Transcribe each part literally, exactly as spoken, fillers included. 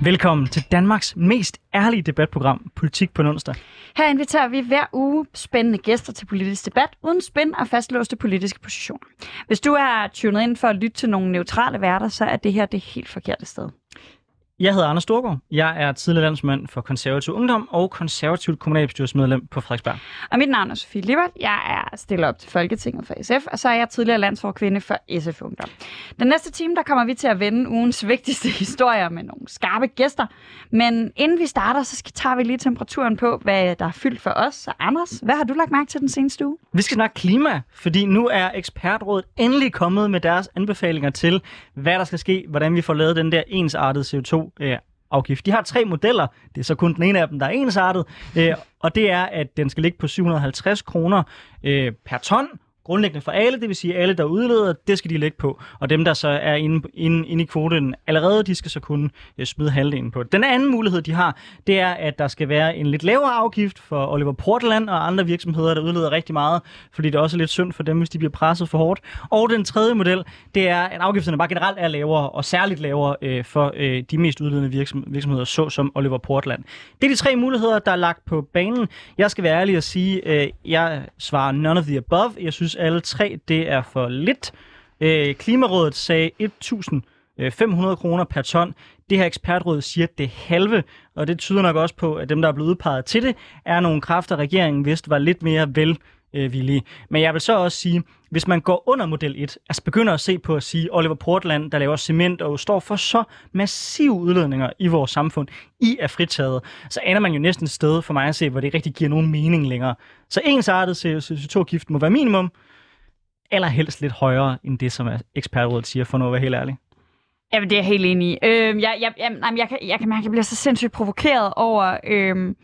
Velkommen til Danmarks mest ærlige debatprogram, Politik på en onsdag. Her inviterer vi hver uge spændende gæster til politisk debat, uden spænd og fastlåste politiske positioner. Hvis du er tunet ind for at lytte til nogle neutrale værter, så er det her det helt forkerte sted. Jeg hedder Anders Storgård. Jeg er tidligere landsmand for konservativ ungdom og konservativt kommunalbestyrelsesmedlem på Frederiksberg. Og mit navn er Sofie Liebert. Jeg er stillet op til Folketinget for S F, og så er jeg tidligere landsforkvinde for S F Ungdom. Den næste time, der kommer vi til at vende ugens vigtigste historier med nogle skarpe gæster. Men inden vi starter, så skal, tager vi lige temperaturen på, hvad der er fyldt for os. Så Anders, hvad har du lagt mærke til den seneste uge? Vi skal snakke klima, fordi nu er ekspertrådet endelig kommet med deres anbefalinger til, hvad der skal ske, hvordan vi får lavet den der ensartede C O to afgift. De har tre modeller. Det er så kun den ene af dem, der er ensartet. Øh, og det er, at den skal ligge på syv hundrede og halvtreds kroner øh, per ton. Grundlæggende for alle, det vil sige alle, der udleder, det skal de ligge på. Og dem, der så er inde, inde, inde i kvoten allerede, de skal så kun øh, smide halvdelen på. Den anden mulighed, de har, det er, at der skal være en lidt lavere afgift for Oliver Portland og andre virksomheder, der udleder rigtig meget, fordi det også er lidt synd for dem, hvis de bliver presset for hårdt. Og den tredje model, det er, at afgifterne bare generelt er lavere, og særligt lavere øh, for øh, de mest udledende virksomheder, virksomheder, såsom Oliver Portland. Det er de tre muligheder, der er lagt på banen. Jeg skal være ærlig og sige, øh, jeg svarer none of the above. Jeg synes, alle tre, det er for lidt. Øh, Klimarådet sagde femten hundrede kroner per ton. Det her ekspertråd siger det halve, og det tyder nok også på, at dem, der er blevet udpeget til det, er nogle kræfter, regeringen vidste var lidt mere velvillige. Men jeg vil så også sige, hvis man går under model et, altså begynder at se på at sige, Oliver Portland, der laver cement og står for så massive udledninger i vores samfund, I er fritaget, så ender man jo næsten et sted for mig at se, hvor det rigtig giver nogen mening længere. Så ensartet C O to-afgift må være minimum, eller helst lidt højere end det, som ekspertrådet siger, for nu at være helt ærlig. Jamen, det er jeg helt enig i. Øhm, jeg, jeg, jeg, jeg, kan, jeg kan mærke, at jeg bliver så sindssygt provokeret over... Øhm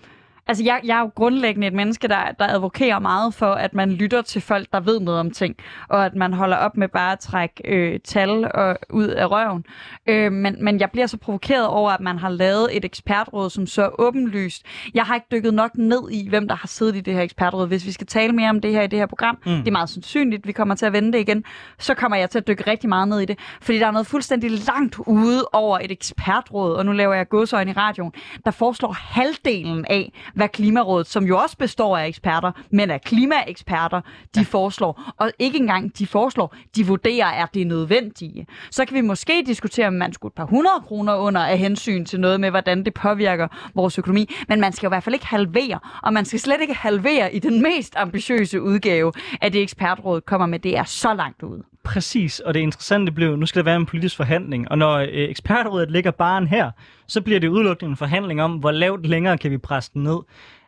Altså, jeg, jeg er jo grundlæggende et menneske, der, der advokerer meget for, at man lytter til folk, der ved noget om ting, og at man holder op med bare at trække øh, tal og, ud af røven. Øh, men, men jeg bliver så provokeret over, at man har lavet et ekspertråd, som så åbenlyst. Jeg har ikke dykket nok ned i, hvem der har siddet i det her ekspertråd. Hvis vi skal tale mere om det her i det her program, mm. det er meget sandsynligt, vi kommer til at vende det igen, så kommer jeg til at dykke rigtig meget ned i det. Fordi der er noget fuldstændig langt ude over et ekspertråd, og nu laver jeg gåseøjne i radioen, der foreslår halvdelen af, hvad Klimarådet, som jo også består af eksperter, men af klimaeksperter, de ja. foreslår. Og ikke engang de foreslår, de vurderer, at det er nødvendigt. Så kan vi måske diskutere, om man skulle et par hundrede kroner under af hensyn til noget med, hvordan det påvirker vores økonomi. Men man skal jo i hvert fald ikke halvere, og man skal slet ikke halvere i den mest ambitiøse udgave af det ekspertrådet kommer med. Det er så langt ude. Præcis, og det interessante blev, nu skal der være en politisk forhandling, og når øh, ekspertrådet lægger baren her, så bliver det udelukkende en forhandling om, hvor lavt længere kan vi presse den ned.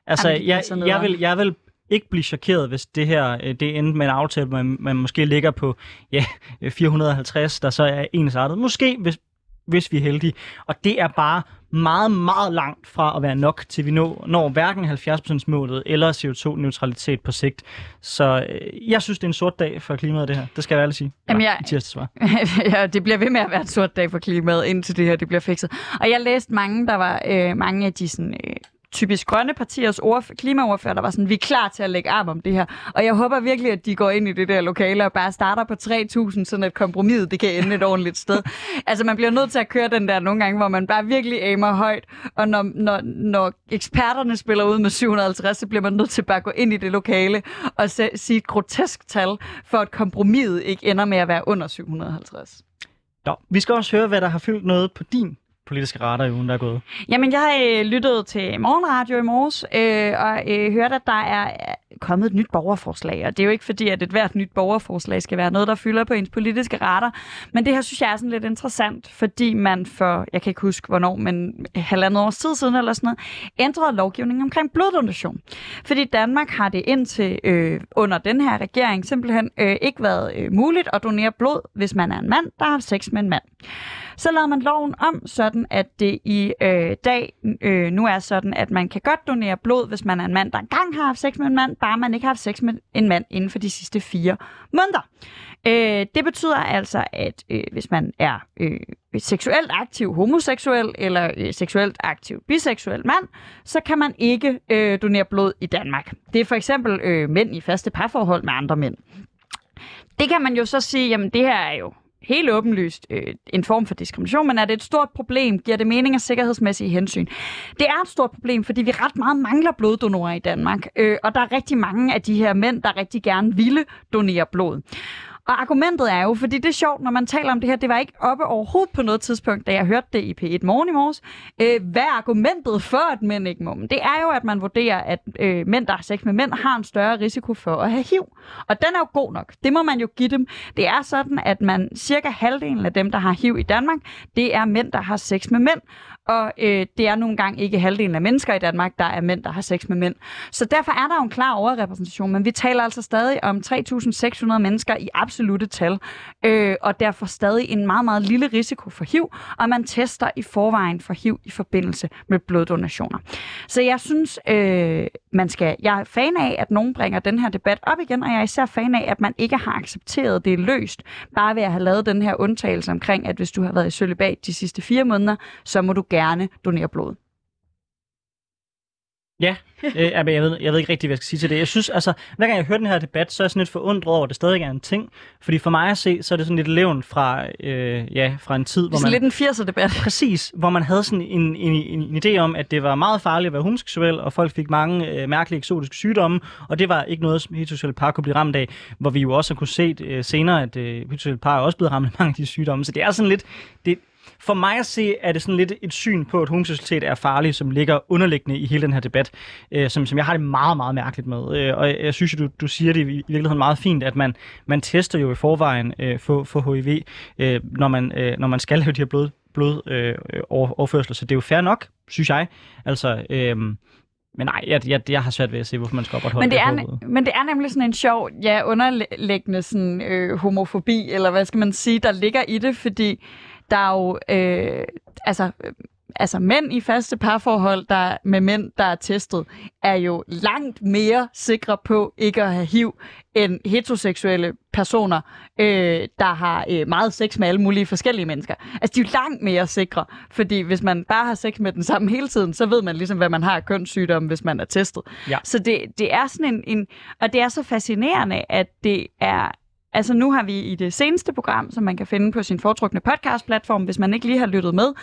Altså, Jamen, jeg, ned jeg, vil, jeg vil ikke blive chokeret, hvis det her øh, det endte med en aftale, man, man måske ligger på ja, fire hundrede og halvtreds, der så er ensartet. Måske, hvis, hvis vi er heldige. Og det er bare meget, meget langt fra at være nok, til vi når, når hverken halvfjerds procent-målet eller C O to-neutralitet på sigt. Så øh, jeg synes, det er en sort dag for klimaet, det her. Det skal jeg ærligt sige. Jamen, jeg, ja, tirsdag, ja, det bliver ved med at være en sort dag for klimaet, indtil det her det bliver fikset. Og jeg læste mange, der var øh, mange af de sådan... Øh, typisk grønne partiers ordf- klimaordfører, der var sådan, vi er klar til at lægge arm om det her. Og jeg håber virkelig, at de går ind i det der lokale og bare starter på tre tusind, sådan at kompromiset, det kan ende et ordentligt sted. Altså, man bliver nødt til at køre den der nogle gange, hvor man bare virkelig aimer højt, og når, når, når eksperterne spiller ud med syv hundrede og halvtreds, så bliver man nødt til bare at gå ind i det lokale og se, sige et grotesk tal, for at kompromiset ikke ender med at være under syv hundrede og halvtreds. Nå, vi skal også høre, hvad der har fyldt noget på din politiske radar i ugen, der er gået? Jamen, jeg har øh, lyttet til Morgenradio i morges, øh, og øh, hørt, at der er kommet et nyt borgerforslag, og det er jo ikke fordi, at et hvert nyt borgerforslag skal være noget, der fylder på ens politiske radar, men det her synes jeg er sådan lidt interessant, fordi man for, jeg kan ikke huske hvornår, men halvandet års tid siden eller sådan noget, ændrede lovgivningen omkring bloddonation. Fordi Danmark har det indtil øh, under den her regering simpelthen øh, ikke været øh, muligt at donere blod, hvis man er en mand, der har sex med en mand. Så lavede man loven om, sådan at det i øh, dag øh, nu er sådan, at man kan godt donere blod, hvis man er en mand, der engang har haft sex med en mand, bare man ikke har haft sex med en mand inden for de sidste fire måneder. Øh, det betyder altså, at øh, hvis man er øh, seksuelt aktiv homoseksuel eller øh, seksuelt aktiv biseksuel mand, så kan man ikke øh, donere blod i Danmark. Det er for eksempel øh, mænd i faste parforhold med andre mænd. Det kan man jo så sige, jamen det her er jo helt åbenlyst øh, en form for diskrimination, men er det et stort problem? Giver det mening af sikkerhedsmæssige hensyn? Det er et stort problem, fordi vi ret meget mangler bloddonorer i Danmark, øh, og der er rigtig mange af de her mænd, der rigtig gerne ville donere blod. Og argumentet er jo, fordi det er sjovt, når man taler om det her, det var ikke oppe overhovedet på noget tidspunkt, da jeg hørte det i P et morgen i morges. Øh, hvad er argumentet for, at mænd ikke må? Det er jo, at man vurderer, at øh, mænd, der har sex med mænd, har en større risiko for at have H I V. Og den er jo god nok. Det må man jo give dem. Det er sådan, at man cirka halvdelen af dem, der har H I V i Danmark, det er mænd, der har sex med mænd. Og øh, det er nogle gange ikke halvdelen af mennesker i Danmark, der er mænd, der har sex med mænd. Så derfor er der jo en klar overrepræsentation, men vi taler altså stadig om tre tusind seks hundrede mennesker i absolutte tal, øh, og derfor stadig en meget, meget lille risiko for H I V, og man tester i forvejen for H I V i forbindelse med bloddonationer. Så jeg synes, øh, man skal. Jeg er fan af, at nogen bringer den her debat op igen, og jeg er især fan af, at man ikke har accepteret det løst, bare ved at have lavet den her undtagelse omkring, at hvis du har været i cølibat de sidste fire måneder, så må du gerne donere blod. Ja, øh, jeg, ved, jeg ved ikke rigtig, hvad jeg skal sige til det. Jeg synes, altså, hver gang jeg hører den her debat, så er jeg sådan lidt forundret over, at det stadig er en ting. Fordi for mig at se, så er det sådan lidt levn fra, øh, ja, fra en tid, hvor man... Det er lidt en firser-debat. Præcis, hvor man havde sådan en, en, en, en idé om, at det var meget farligt at være homoseksuel, og folk fik mange øh, mærkelige eksotiske sygdomme, og det var ikke noget, som heteroseksuelle par kunne blive ramt af, hvor vi jo også har kunne se øh, senere, at øh, heteroseksuelle par er også blevet ramt af mange af de sygdomme. Så det er sådan lidt... Det, For mig at se, er det sådan lidt et syn på, at homoseksualitet er farlig, som ligger underliggende i hele den her debat, øh, som, som jeg har det meget, meget mærkeligt med. Øh, og jeg, jeg synes, du, du siger det i virkeligheden meget fint, at man, man tester jo i forvejen øh, for, for H I V, øh, når, man, øh, når man skal lave de her blod, blod, øh, overførsler. Så det er jo fair nok, synes jeg. Altså... Øh, Men nej, jeg, jeg, jeg har svært ved at se, hvorfor man skal opretholde det. Men det er, men det er nemlig sådan en sjov, ja, underliggende sådan, øh, homofobi, eller hvad skal man sige, der ligger i det, fordi der er jo, øh, altså... Øh, Altså mænd i faste parforhold der med mænd, der er testet, er jo langt mere sikre på ikke at have H I V end heteroseksuelle personer, øh, der har øh, meget sex med alle mulige forskellige mennesker. Altså de er jo langt mere sikre, fordi hvis man bare har sex med den samme hele tiden, så ved man ligesom, hvad man har af kønssygdomme, hvis man er testet. Ja. Så det, det er sådan en, en... Og det er så fascinerende, at det er... Altså nu har vi i det seneste program, som man kan finde på sin foretrukne podcastplatform, hvis man ikke lige har lyttet med,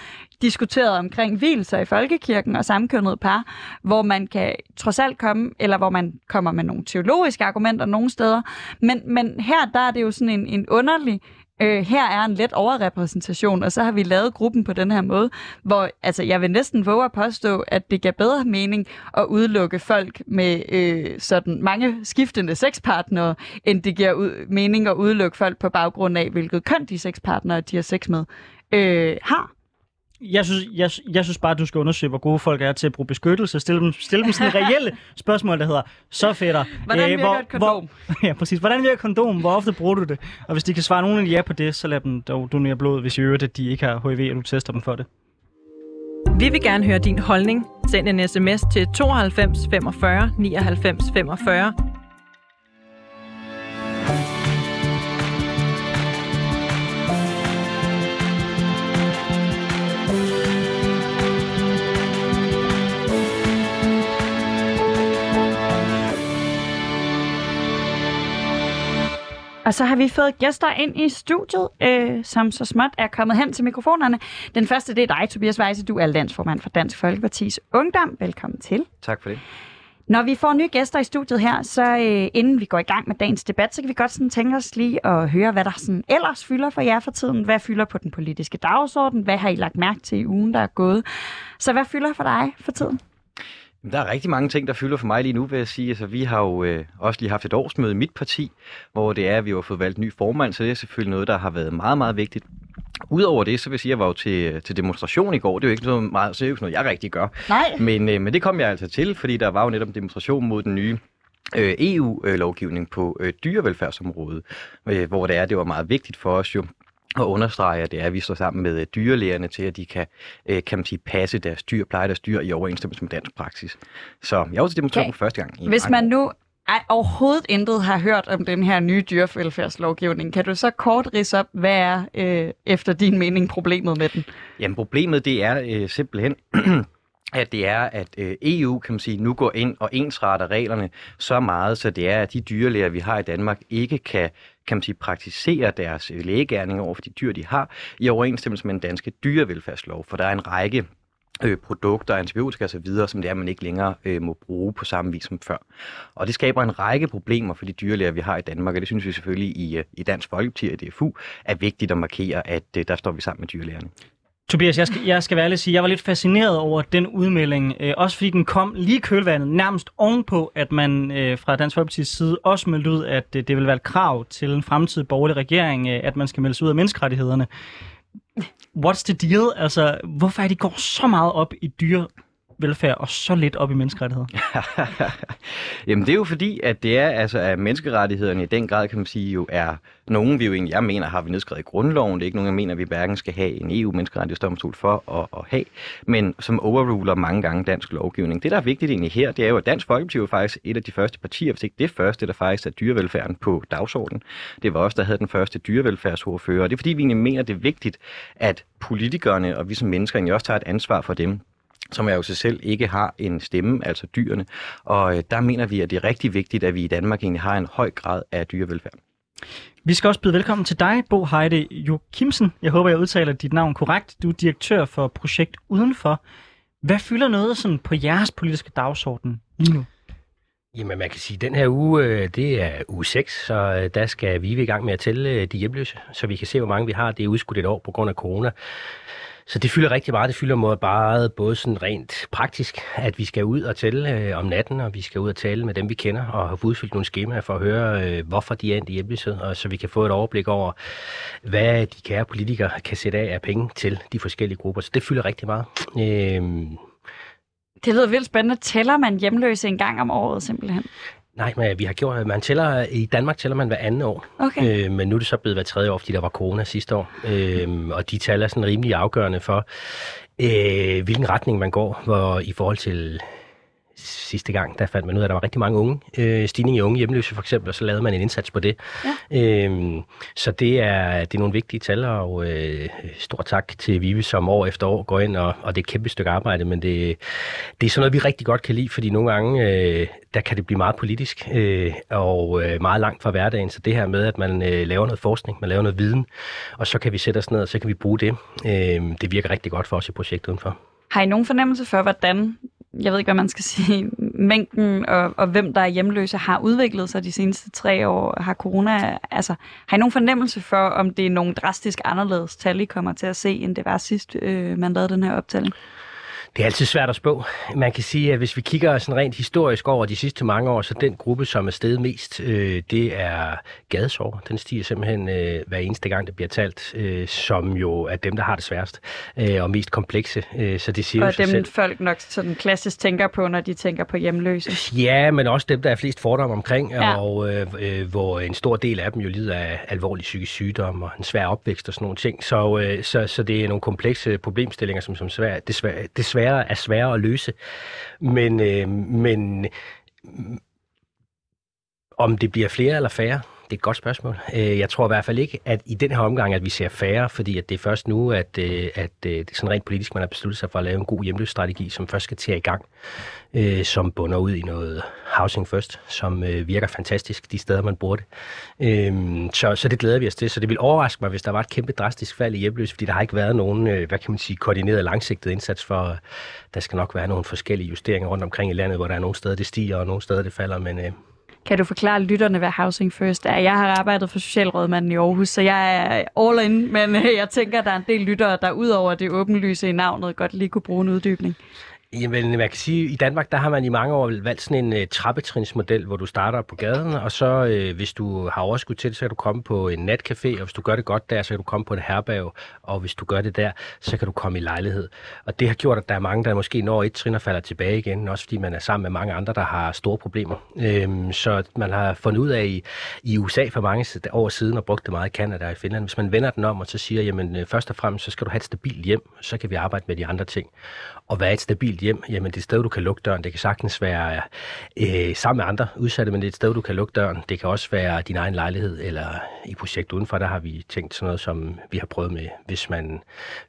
diskuteret omkring vielser i Folkekirken og samkønnede par, hvor man kan trods alt komme, eller hvor man kommer med nogle teologiske argumenter nogle steder. Men, men her der er det jo sådan en, en underlig, øh, her er en let overrepræsentation, og så har vi lavet gruppen på den her måde, hvor altså, jeg vil næsten våge at påstå, at det giver bedre mening at udelukke folk med øh, sådan mange skiftende sexpartnere, end det giver ud- mening at udelukke folk på baggrund af, hvilket køn de sexpartnere, de har sex med, øh, har. Jeg synes, jeg, jeg synes bare, at du skal undersøge, hvor gode folk er til at bruge beskyttelse. Stille dem, stille dem sådan et reelle spørgsmål, der hedder, så fætter. Hvordan virker hvor, et kondom? Hvor, ja, præcis. Hvordan virker et kondom? Hvor ofte bruger du det? Og hvis de kan svare nogen ja på det, så lad dem dog donere blod, hvis I øver det, de ikke har H I V, og du tester dem for det. Vi vil gerne høre din holdning. Send en sms til tooghalvfems femogfyrre nioghalvfems femogfyrre. Og så har vi fået gæster ind i studiet, øh, som så småt er kommet hen til mikrofonerne. Den første, det er dig, Tobias Weische. Du er landsformand for Dansk Folkepartis Ungdom. Velkommen til. Tak for det. Når vi får nye gæster i studiet her, så øh, inden vi går i gang med dagens debat, så kan vi godt sådan tænke os lige at høre, hvad der sådan ellers fylder for jer for tiden. Hvad fylder på den politiske dagsorden? Hvad har I lagt mærke til i ugen, der er gået? Så hvad fylder for dig for tiden? Der er rigtig mange ting, der fylder for mig lige nu, vil jeg sige. Altså, vi har jo øh, også lige haft et årsmøde i mit parti, hvor det er, at vi har fået valgt ny formand, så det er selvfølgelig noget, der har været meget, meget vigtigt. Udover det, så vil jeg sige, at jeg var jo til, til demonstration i går. Det er jo ikke noget meget seriøst noget, jeg rigtig gør. Nej. Men, øh, men det kom jeg altså til, fordi der var jo netop en demonstration mod den nye øh, E U-lovgivning på øh, dyrevelfærdsområdet, øh, hvor det er, det var meget vigtigt for os jo. Og understreger, at det er, at vi står sammen med dyrelægerne til, at de kan, kan man sige, passe deres dyr, pleje deres dyr i overensstemmelse med dansk praksis. Så jeg var til demonstration okay. første gang. Hvis man nu ej, overhovedet intet har hørt om den her nye dyrevelfærdslovgivning, kan du så kort ridse op, hvad er øh, efter din mening problemet med den? Jamen problemet det er øh, simpelthen... at det er, at E U, kan man sige, nu går ind og ensretter reglerne så meget, så det er, at de dyrlæger, vi har i Danmark, ikke kan, kan man sige, praktisere deres lægegerninger over for de dyr, de har, i overensstemmelse med den danske dyrevelfærdslov, for der er en række øh, produkter, antibiotika osv., som det er, man ikke længere øh, må bruge på samme vis som før. Og det skaber en række problemer for de dyrlæger, vi har i Danmark, og det synes vi selvfølgelig i, i Dansk Folkeparti og D F U er vigtigt at markere, at øh, der står vi sammen med dyrlægerne. Tobias, jeg skal, jeg skal være ærlig at sige, jeg var lidt fascineret over den udmelding, øh, også fordi den kom lige kølvandet, nærmest ovenpå, at man øh, fra Dansk Folkepartis side også meldte ud, at øh, det vil være et krav til en fremtidig borgerlig regering, øh, at man skal melde sig ud af menneskerettighederne. What's the deal? Altså, hvorfor er de går så meget op i dyr? Velfærd og så lidt op i menneskerettigheder? Jamen det er jo fordi, at det er altså, at menneskerettighederne i den grad, kan man sige, jo er nogen, vi jo egentlig, jeg mener, har vi nedskrevet i grundloven. Det er ikke nogen, jeg mener, vi hverken skal have en E U-menneskerettighedsdomstol for at, at have, men som overruler mange gange dansk lovgivning. Det, der er vigtigt egentlig her, det er jo, at Dansk Folkeparti er faktisk et af de første partier, hvis ikke det første, der faktisk er dyrevelfærden på dagsordenen. Det var også der havde den første dyrevelfærdsordfører, og det er fordi, vi egentlig mener, det er vigtigt, at politikerne og vi som mennesker egentlig også tager et ansvar for dem, som jeg jo sig selv ikke har en stemme, altså dyrene. Og der mener vi, at det er rigtig vigtigt, at vi i Danmark egentlig har en høj grad af dyrevelfærd. Vi skal også byde velkommen til dig, Bo Heide-Jochimsen. Jeg håber, jeg udtaler dit navn korrekt. Du er direktør for Projekt Udenfor. Hvad fylder noget sådan på jeres politiske dagsorden lige nu? Jamen, man kan sige, at den her uge, det er uge seks, så der skal vi i gang med at tælle de hjemløse, så vi kan se, hvor mange vi har. Det er udskudt et år på grund af corona. Så det fylder rigtig meget. Det fylder måde bare både sådan rent praktisk, at vi skal ud og tælle øh, om natten, og vi skal ud og tale med dem, vi kender, og have udfyldt nogle skemaer for at høre, øh, hvorfor de er endt i hjemløshed, og så vi kan få et overblik over, hvad de kære politikere kan sætte af af penge til de forskellige grupper. Så det fylder rigtig meget. Øh... Det lyder vildt spændende. Tæller man hjemløse en gang om året simpelthen? Nej, men vi har gjort, man tæller, i Danmark tæller man hver anden år, okay. øh, men nu er det så blevet hver tredje år, fordi der var corona sidste år, øh, og de tal er sådan rimelig afgørende for, øh, hvilken retning man går, hvor i forhold til sidste gang, der fandt man ud af, at der var rigtig mange unge, øh, stigning i unge hjemløse for eksempel, og så lavede man en indsats på det. Ja. Øh, så det er, det er nogle vigtige tal, og øh, stor tak til Vives, som år efter år går ind, og, og det er et kæmpe stykke arbejde, men det, det er sådan noget, vi rigtig godt kan lide, fordi nogle gange, øh, der kan det blive meget politisk, øh, og øh, meget langt fra hverdagen, så det her med, at man øh, laver noget forskning, man laver noget viden, og så kan vi sætte os ned, og så kan vi bruge det. Øh, det virker rigtig godt for os i projektet udenfor. Har I nogen fornemmelse for, hvordan jeg ved ikke, hvad man skal sige, mængden og, og hvem, der er hjemløse, har udviklet sig de seneste tre år? Har corona, altså, har I nogen fornemmelse for, om det er nogle drastisk anderledes tal, I kommer til at se, end det var sidst, øh, man lavede den her optælling? Det er altid svært at spå. Man kan sige, at hvis vi kigger sådan rent historisk over de sidste mange år, så den gruppe, som er steget mest, øh, det er gadesårere. Den stiger simpelthen øh, hver eneste gang, det bliver talt, øh, som jo er dem, der har det sværest øh, og mest komplekse. Øh, så det siger og dem, selv. Folk nok sådan klassisk tænker på, når de tænker på hjemløse. Ja, men også dem, der er flest fordomme omkring, ja. og øh, øh, hvor en stor del af dem jo lider af alvorlig psykisk sygdom og en svær opvækst og sådan nogle ting. Så, øh, så, så det er nogle komplekse problemstillinger, som, som svær, desværre, desværre er svære at løse, men, øh, men øh, om det bliver flere eller færre, Det er et godt spørgsmål. Jeg tror i hvert fald ikke, at i den her omgang, at vi ser færre, fordi at det er først nu, at, at det sådan rent politisk, man har besluttet sig for at lave en god hjemløsstrategi, som først skal til at i gang, som bunder ud i noget housing first, som virker fantastisk de steder, man bruger det. Så, så det glæder vi os til. Så det vil overraske mig, hvis der var et kæmpe drastisk fald i hjemløs, fordi der har ikke været nogen, hvad kan man sige, koordineret langsigtet indsats for, der skal nok være nogle forskellige justeringer rundt omkring i landet, hvor der er nogle steder, det stiger, og nogle steder, det falder, men... Kan du forklare lytterne, hvad housing first er? Jeg har arbejdet for socialrådmanden i Aarhus, så jeg er all in, men jeg tænker, der er en del lyttere, der udover det åbenlyse i navnet godt lige kunne bruge en uddybning. Jamen, man kan sige, at i Danmark, der har man i mange år valgt sådan en uh, trappetrinsmodel, hvor du starter på gaden, og så uh, hvis du har overskud til det, så kan du komme på en natcafé, og hvis du gør det godt der, så kan du komme på en herberg, og hvis du gør det der, så kan du komme i lejlighed. Og det har gjort, at der er mange, der måske når et trin og falder tilbage igen, også fordi man er sammen med mange andre, der har store problemer. Øhm, så man har fundet ud af i, i U S A for mange år siden, og brugt det meget i Canada og i Finland. Hvis man vender den om og så siger, jamen først og fremmest, så skal du have et stabilt hjem, så kan vi arbejde med de andre ting. Og hvad er et stabilt hjem? Jamen det er et sted, du kan lukke døren. Det kan sagtens være øh, sammen med andre udsatte, men det er et sted, du kan lukke døren. Det kan også være din egen lejlighed, eller i Projekt Udenfor, der har vi tænkt sådan noget, som vi har prøvet med, hvis man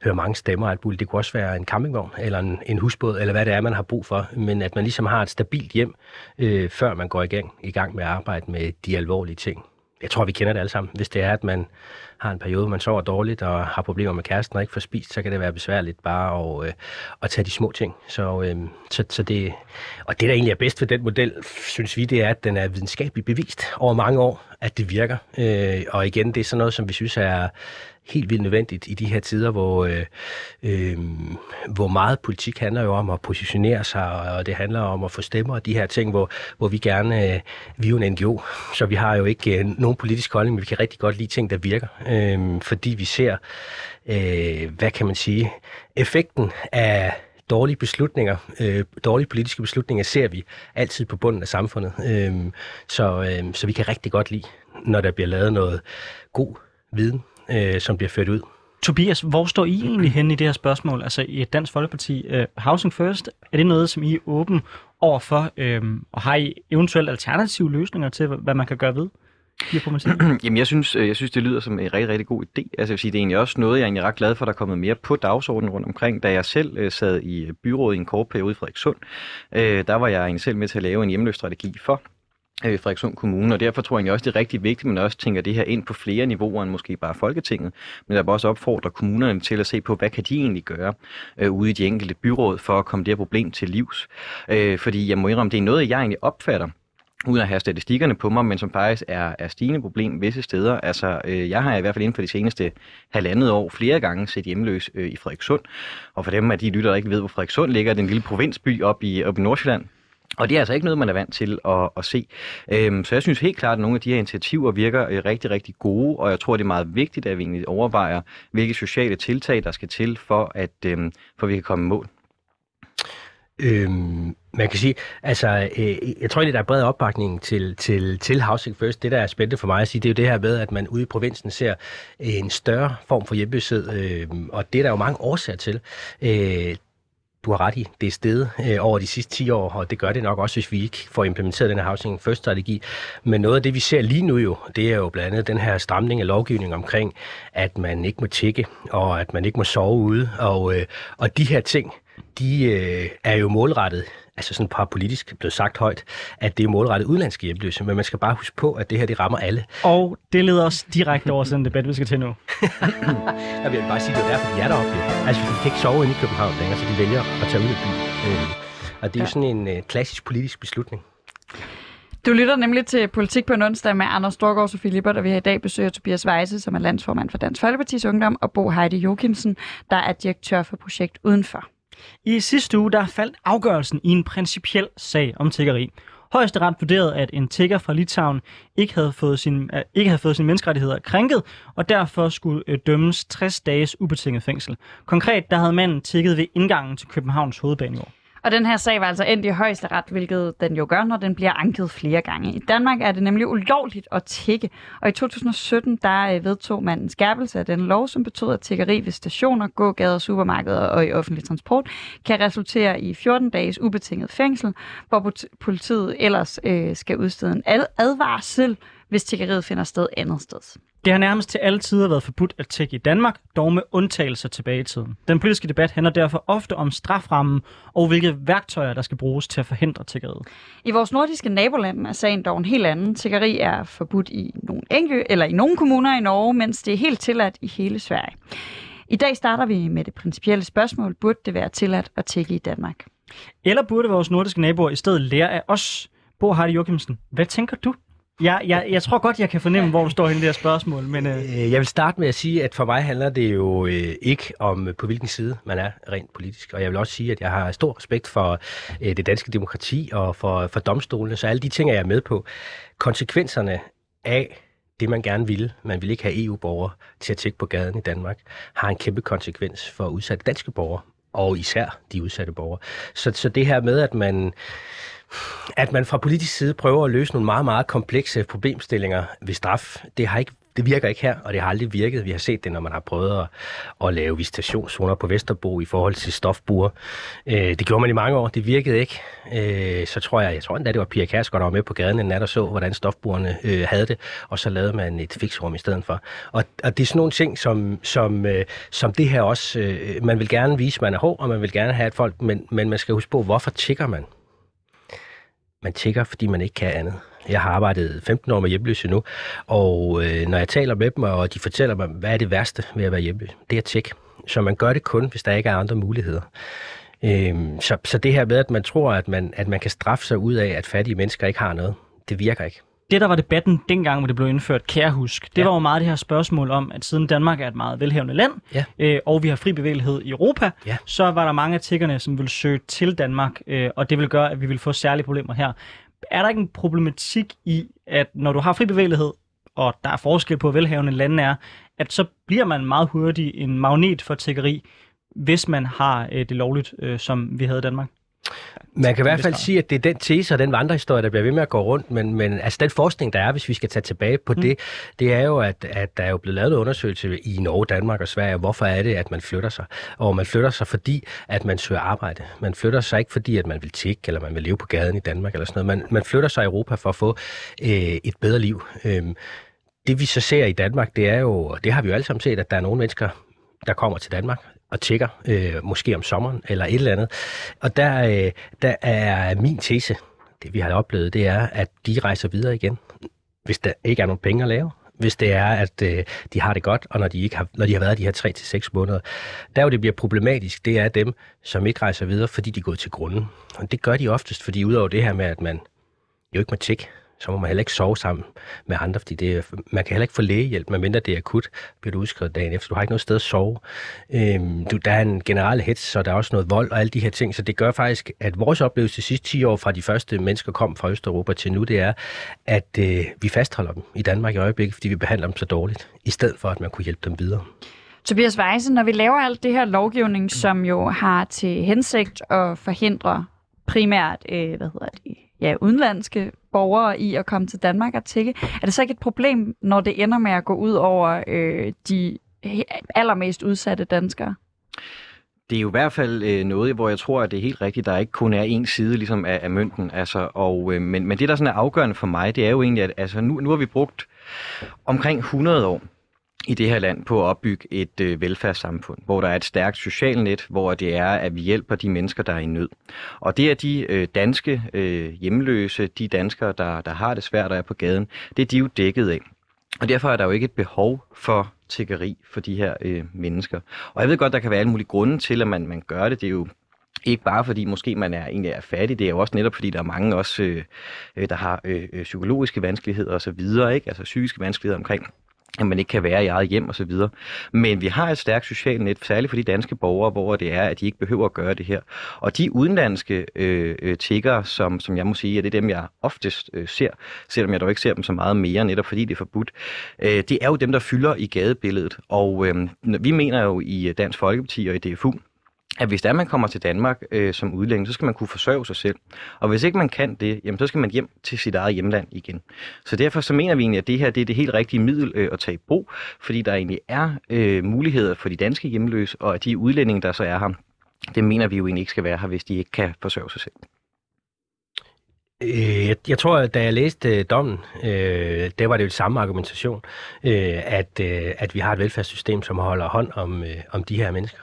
hører mange stemmer og alt muligt. Det kunne også være en campingvogn, eller en, en husbåd, eller hvad det er, man har brug for. Men at man ligesom har et stabilt hjem, øh, før man går i gang, i gang med at arbejde med de alvorlige ting. Jeg tror, vi kender det alle sammen. Hvis det er, at man har en periode, man sover dårligt og har problemer med kæresten og ikke får spist, så kan det være besværligt bare at, øh, at tage de små ting. Så, øh, så, så det, og det, der egentlig er bedst ved den model, synes vi, det er, at den er videnskabeligt bevist over mange år, at det virker. Øh, og igen, det er sådan noget, som vi synes er helt vildt nødvendigt i de her tider, hvor, øh, øh, hvor meget politik handler jo om at positionere sig, og det handler om at få stemmer og de her ting, hvor, hvor vi gerne, øh, vi er jo en N G O, så vi har jo ikke øh, nogen politisk holdning, men vi kan rigtig godt lide ting, der virker, øh, fordi vi ser, øh, hvad kan man sige, effekten af dårlige beslutninger, øh, dårlige politiske beslutninger ser vi altid på bunden af samfundet, øh, så, øh, så vi kan rigtig godt lide, når der bliver lavet noget god viden, Øh, som bliver ført ud. Tobias, hvor står I egentlig henne i det her spørgsmål? Altså i Dansk Folkeparti, uh, housing first, er det noget, som I er åben overfor? Øhm, og har I eventuelt alternative løsninger til, hvad man kan gøre ved? Jamen, jeg synes, jeg synes, det lyder som en rigtig, rigtig god idé. Altså, jeg vil sige, det er egentlig også noget, jeg er egentlig ret glad for, der er kommet mere på dagsordenen rundt omkring. Da jeg selv øh, sad i byrådet i en kort periode i Frederikssund, øh, der var jeg egentlig selv med til at lave en hjemløs strategi for Frederikssund Kommune, og derfor tror jeg også, det er rigtig vigtigt, men også tænker det her ind på flere niveauer end måske bare Folketinget, men der vil også opfordre kommunerne til at se på, hvad kan de egentlig gøre øh, ude i de enkelte byråd for at komme det her problem til livs. Øh, fordi jeg må indrømme, det er noget, jeg egentlig opfatter, uden at have statistikkerne på mig, men som faktisk er, er stigende problem visse steder. Altså, øh, jeg har i hvert fald inden for de seneste halvandet år flere gange set hjemløs øh, i Frederikssund, og for dem af de lytter, der ikke ved, hvor Frederikssund ligger, den lille provinsby op i, op i Nordsjælland. Og det er altså ikke noget, man er vant til at, at se. Øhm, så jeg synes helt klart, at nogle af de her initiativer virker øh, rigtig, rigtig gode, og jeg tror, det er meget vigtigt, at vi egentlig overvejer, hvilke sociale tiltag, der skal til, for at, øh, for at vi kan komme i mål. Øhm, man kan sige, altså, øh, jeg tror egentlig, der er bred opbakning til, til, til housing first. Det, der er spændende for mig at sige, det er jo det her med, at man ude i provinsen ser en større form for hjemløshed, øh, og det er der jo mange årsager til. Øh, Du har ret i, det er steget øh, over de sidste ti år, og det gør det nok også, hvis vi ikke får implementeret den her housing first strategi. Men noget af det, vi ser lige nu jo, det er jo blandt andet den her stramning af lovgivning omkring, at man ikke må tigge, og at man ikke må sove ude. Og, øh, og de her ting, de øh, er jo målrettet, altså sådan par politisk blevet sagt højt, at det er målrettet udenlandske hjemløse, men man skal bare huske på, at det her, det rammer alle. Og det leder os direkte over sådan en debat, vi skal til nu. Jeg vil bare sige, det er derfor, de er deroppe. Altså, de kan ikke sove inde i København længere, så de vælger at tage ud af byen. Og det er jo sådan en øh, klassisk politisk beslutning. Du lytter nemlig til Politik på en onsdag med Anders Storgård og Sofie Liebert, og vi har i dag besøger Tobias Weische, som er landsformand for Dansk Folkepartis Ungdom, og Bo Heide-Jochimsen, der er direktør for Projekt Udenfor. I sidste uge der faldt afgørelsen i en principiel sag om tiggeri. Højesteret vurderede, at en tigger fra Litauen ikke havde fået sin, ikke havde fået sine menneskerettigheder krænket, og derfor skulle dømmes tres dages ubetinget fængsel. Konkret der havde manden tigget ved indgangen til Københavns hovedbanegård. Og den her sag var altså endt i højesteret, hvilket den jo gør, når den bliver anket flere gange. I Danmark er det nemlig ulovligt at tigge, og i to tusind og sytten der vedtog man en skærpelse af den lov, som betød, at tiggeri ved stationer, gågader, supermarkeder og i offentlig transport kan resultere i fjorten dages ubetinget fængsel, hvor politiet ellers øh, skal udstede en advarsel, hvis tiggeriet finder sted andet sted. Det har nærmest til alle tider været forbudt at tække i Danmark, dog med undtagelser tilbage i tiden. Den politiske debat handler derfor ofte om straframmen og hvilke værktøjer, der skal bruges til at forhindre tiggeriet. I vores nordiske naboland er sagen dog en helt anden. Tiggeri er forbudt i nogle enkelte eller i nogle kommuner i Norge, mens det er helt tilladt i hele Sverige. I dag starter vi med det principielle spørgsmål, burde det være tilladt at tigge i Danmark? Eller burde vores nordiske naboer i stedet lære af os? Bo Heide-Jochimsen, hvad tænker du? Jeg, jeg, jeg tror godt, jeg kan fornemme, hvor du står henne i det her spørgsmål. Men, øh... Jeg vil starte med at sige, at for mig handler det jo øh, ikke om, på hvilken side man er rent politisk. Og jeg vil også sige, at jeg har stor respekt for øh, det danske demokrati og for, for domstolene. Så alle de ting, jeg er med på. Konsekvenserne af det, man gerne ville, man ville ikke have E U-borgere til at tække på gaden i Danmark, har en kæmpe konsekvens for udsatte danske borgere. Og især de udsatte borgere. Så, så det her med, at man... At man fra politisk side prøver at løse nogle meget, meget komplekse problemstillinger ved straf, det, har ikke, det virker ikke her, og det har aldrig virket. Vi har set det, når man har prøvet at, at lave visitationszoner på Vesterbro i forhold til stofbuer. Øh, det gjorde man i mange år, det virkede ikke. Øh, så tror jeg, jeg tror endda, det var Pia Kær, der var med på gaden en nat og så, hvordan stofbuerne øh, havde det, og så lavede man et fixrum i stedet for. Og, og det er sådan nogle ting, som, som, øh, som det her også, øh, man vil gerne vise, man er hård, og man vil gerne have et folk, men, men man skal huske på, hvorfor tigger man? Man tigger, fordi man ikke kan andet. Jeg har arbejdet femten år med hjemløse nu, og øh, når jeg taler med dem, og de fortæller mig, hvad er det værste ved at være hjemløs? Det er at tigge. Så man gør det kun, hvis der ikke er andre muligheder. Øh, så, så det her med, at man tror, at man, at man kan straffe sig ud af, at fattige mennesker ikke har noget, det virker ikke. Det, der var debatten dengang, hvor det blev indført, kan jeg huske, det ja. var jo meget det her spørgsmål om, at siden Danmark er et meget velhavende land, ja. øh, og vi har fri bevægelighed i Europa, ja. så var der mange af tiggerne, som ville søge til Danmark, øh, og det ville gøre, at vi ville få særlige problemer her. Er der ikke en problematik i, at når du har fri bevægelighed, og der er forskel på, velhavende lande er, at så bliver man meget hurtigt en magnet for tiggeri, hvis man har øh, det lovligt, øh, som vi havde i Danmark? Man kan i hvert fald sige, at det er den tese og den vandrehistorie, der bliver ved med at gå rundt, men, men altså den forskning, der er, hvis vi skal tage tilbage på det, mm. det er jo, at, at der er jo blevet lavet en undersøgelse i Norge, Danmark og Sverige, hvorfor er det, at man flytter sig? Og man flytter sig, fordi at man søger arbejde. Man flytter sig ikke, fordi at man vil tigge, eller man vil leve på gaden i Danmark, eller sådan noget. Man, man flytter sig i Europa for at få øh, et bedre liv. Øhm, det vi så ser i Danmark, det er jo, det har vi jo alle sammen set, at der er nogle mennesker, der kommer til Danmark og tjekker, øh, måske om sommeren eller et eller andet. Og der, øh, der er min tese, det vi har oplevet, det er, at de rejser videre igen, hvis der ikke er nogen penge at lave, hvis det er, at øh, de har det godt, og når de, ikke har, når de har været de her tre til seks måneder. Der, hvor det bliver problematisk, det er dem, som ikke rejser videre, fordi de er gået til grunden. Og det gør de oftest, fordi udover det her med, at man jo ikke må tjekke, så må man heller ikke sove sammen med andre, fordi det, man kan heller ikke få lægehjælp, medmindre det er akut, bliver du udskrevet dagen efter. Du har ikke noget sted at sove. Øhm, du, der er en generel hets, og der er også noget vold og alle de her ting, så det gør faktisk, at vores oplevelse de sidste ti år fra de første mennesker kom fra Østeuropa til nu, det er, at øh, vi fastholder dem i Danmark i øjeblikket, fordi vi behandler dem så dårligt, i stedet for, at man kunne hjælpe dem videre. Tobias Weische, når vi laver alt det her lovgivning, som jo har til hensigt at forhindre primært, øh, hvad hedder det, ja, udenlandske borgere i at komme til Danmark og tigge. Er det så ikke et problem, når det ender med at gå ud over øh, de allermest udsatte danskere? Det er jo i hvert fald øh, noget, hvor jeg tror, at det er helt rigtigt, der ikke kun er én side ligesom, af, af mønten. Altså, og, øh, men, men det, der sådan er afgørende for mig, det er jo egentlig, at altså, nu, nu har vi brugt omkring hundrede år i det her land på at opbygge et øh, velfærdssamfund, hvor der er et stærkt socialt net, hvor det er, at vi hjælper de mennesker, der er i nød. Og det er de øh, danske øh, hjemløse, de danskere, der, der har det svært, der er på gaden, det er de jo dækket af. Og derfor er der jo ikke et behov for tiggeri for de her øh, mennesker. Og jeg ved godt, der kan være alle mulige grunde til, at man, man gør det. Det er jo ikke bare fordi måske man er, egentlig er fattig, det er jo også netop fordi, der er mange også, øh, der har øh, psykologiske vanskeligheder osv., ikke? Altså psykiske vanskeligheder omkring at man ikke kan være i eget hjem osv. Men vi har et stærkt socialt net, særligt for de danske borgere, hvor det er, at de ikke behøver at gøre det her. Og de udenlandske øh, tiggere, som, som jeg må sige, at det er dem, jeg oftest øh, ser, selvom jeg dog ikke ser dem så meget mere, netop fordi det er forbudt, øh, det er jo dem, der fylder i gadebilledet. Og øh, vi mener jo i Dansk Folkeparti og i D F U, at hvis der man kommer til Danmark øh, som udlænding, så skal man kunne forsørge sig selv. Og hvis ikke man kan det, jamen, så skal man hjem til sit eget hjemland igen. Så derfor så mener vi egentlig, at det her det er det helt rigtige middel øh, at tage i brug, fordi der egentlig er øh, muligheder for de danske hjemløse, og at de udlændinge, der så er her, det mener vi jo egentlig ikke skal være her, hvis de ikke kan forsørge sig selv. Jeg, jeg tror, at da jeg læste dommen, øh, der var det jo det samme argumentation, øh, at, øh, at vi har et velfærdssystem, som holder hånd om, øh, om de her mennesker.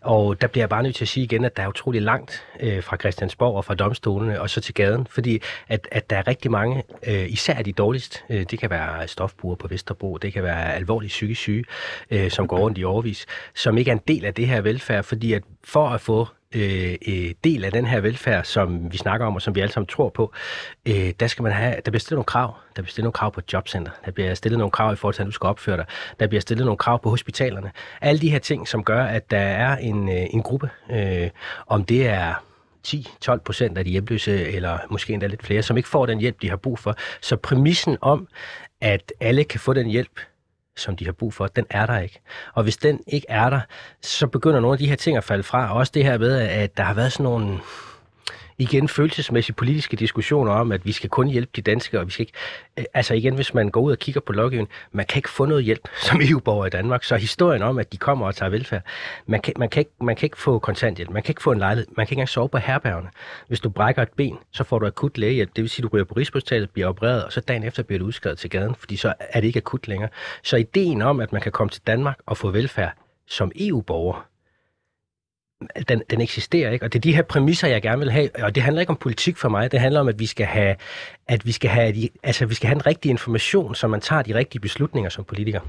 Og der bliver jeg bare nødt til at sige igen, at der er utrolig langt øh, fra Christiansborg og fra domstolene og så til gaden, fordi at, at der er rigtig mange, øh, især de dårligst, øh, det kan være stofbrugere på Vesterbro, det kan være alvorligt psykisk syge, øh, som går rundt i årevis, som ikke er en del af det her velfærd, fordi at for at få Øh, del af den her velfærd, som vi snakker om, og som vi alle sammen tror på, øh, der skal man have, der bliver stillet nogle krav. Der bliver stillet nogle krav på et jobcenter. Der bliver stillet nogle krav i forhold til, at du skal opføre dig. Der bliver stillet nogle krav på hospitalerne. Alle de her ting, som gør, at der er en, en gruppe, øh, om det er ti til tolv procent af de hjemløse, eller måske endda lidt flere, som ikke får den hjælp, de har brug for. Så præmissen om, at alle kan få den hjælp, som de har brug for, den er der ikke. Og hvis den ikke er der, så begynder nogle af de her ting at falde fra. Også det her med, at der har været sådan nogle igen følelsesmæssige politiske diskussioner om, at vi skal kun hjælpe de danskere, og vi skal ikke... Altså igen, hvis man går ud og kigger på lovgivningen, man kan ikke få noget hjælp som E U-borger i Danmark, så historien om, at de kommer og tager velfærd, man kan, man kan, ikke, man kan ikke få kontanthjælp, man kan ikke få en lejlighed, man kan ikke engang sove på herbergerne. Hvis du brækker et ben, så får du akut lægehjælp, det vil sige, du ryger på Rigshospitalet, bliver opereret, og så dagen efter bliver du udskrevet til gaden, fordi så er det ikke akut længere. Så ideen om, at man kan komme til Danmark og få velfærd som E U-borger, Den, den eksisterer ikke, og det er de her præmisser, jeg gerne vil have, og det handler ikke om politik for mig, det handler om, at vi skal have, at vi skal have, de, altså, vi skal have den rigtige information, så man tager de rigtige beslutninger som politiker.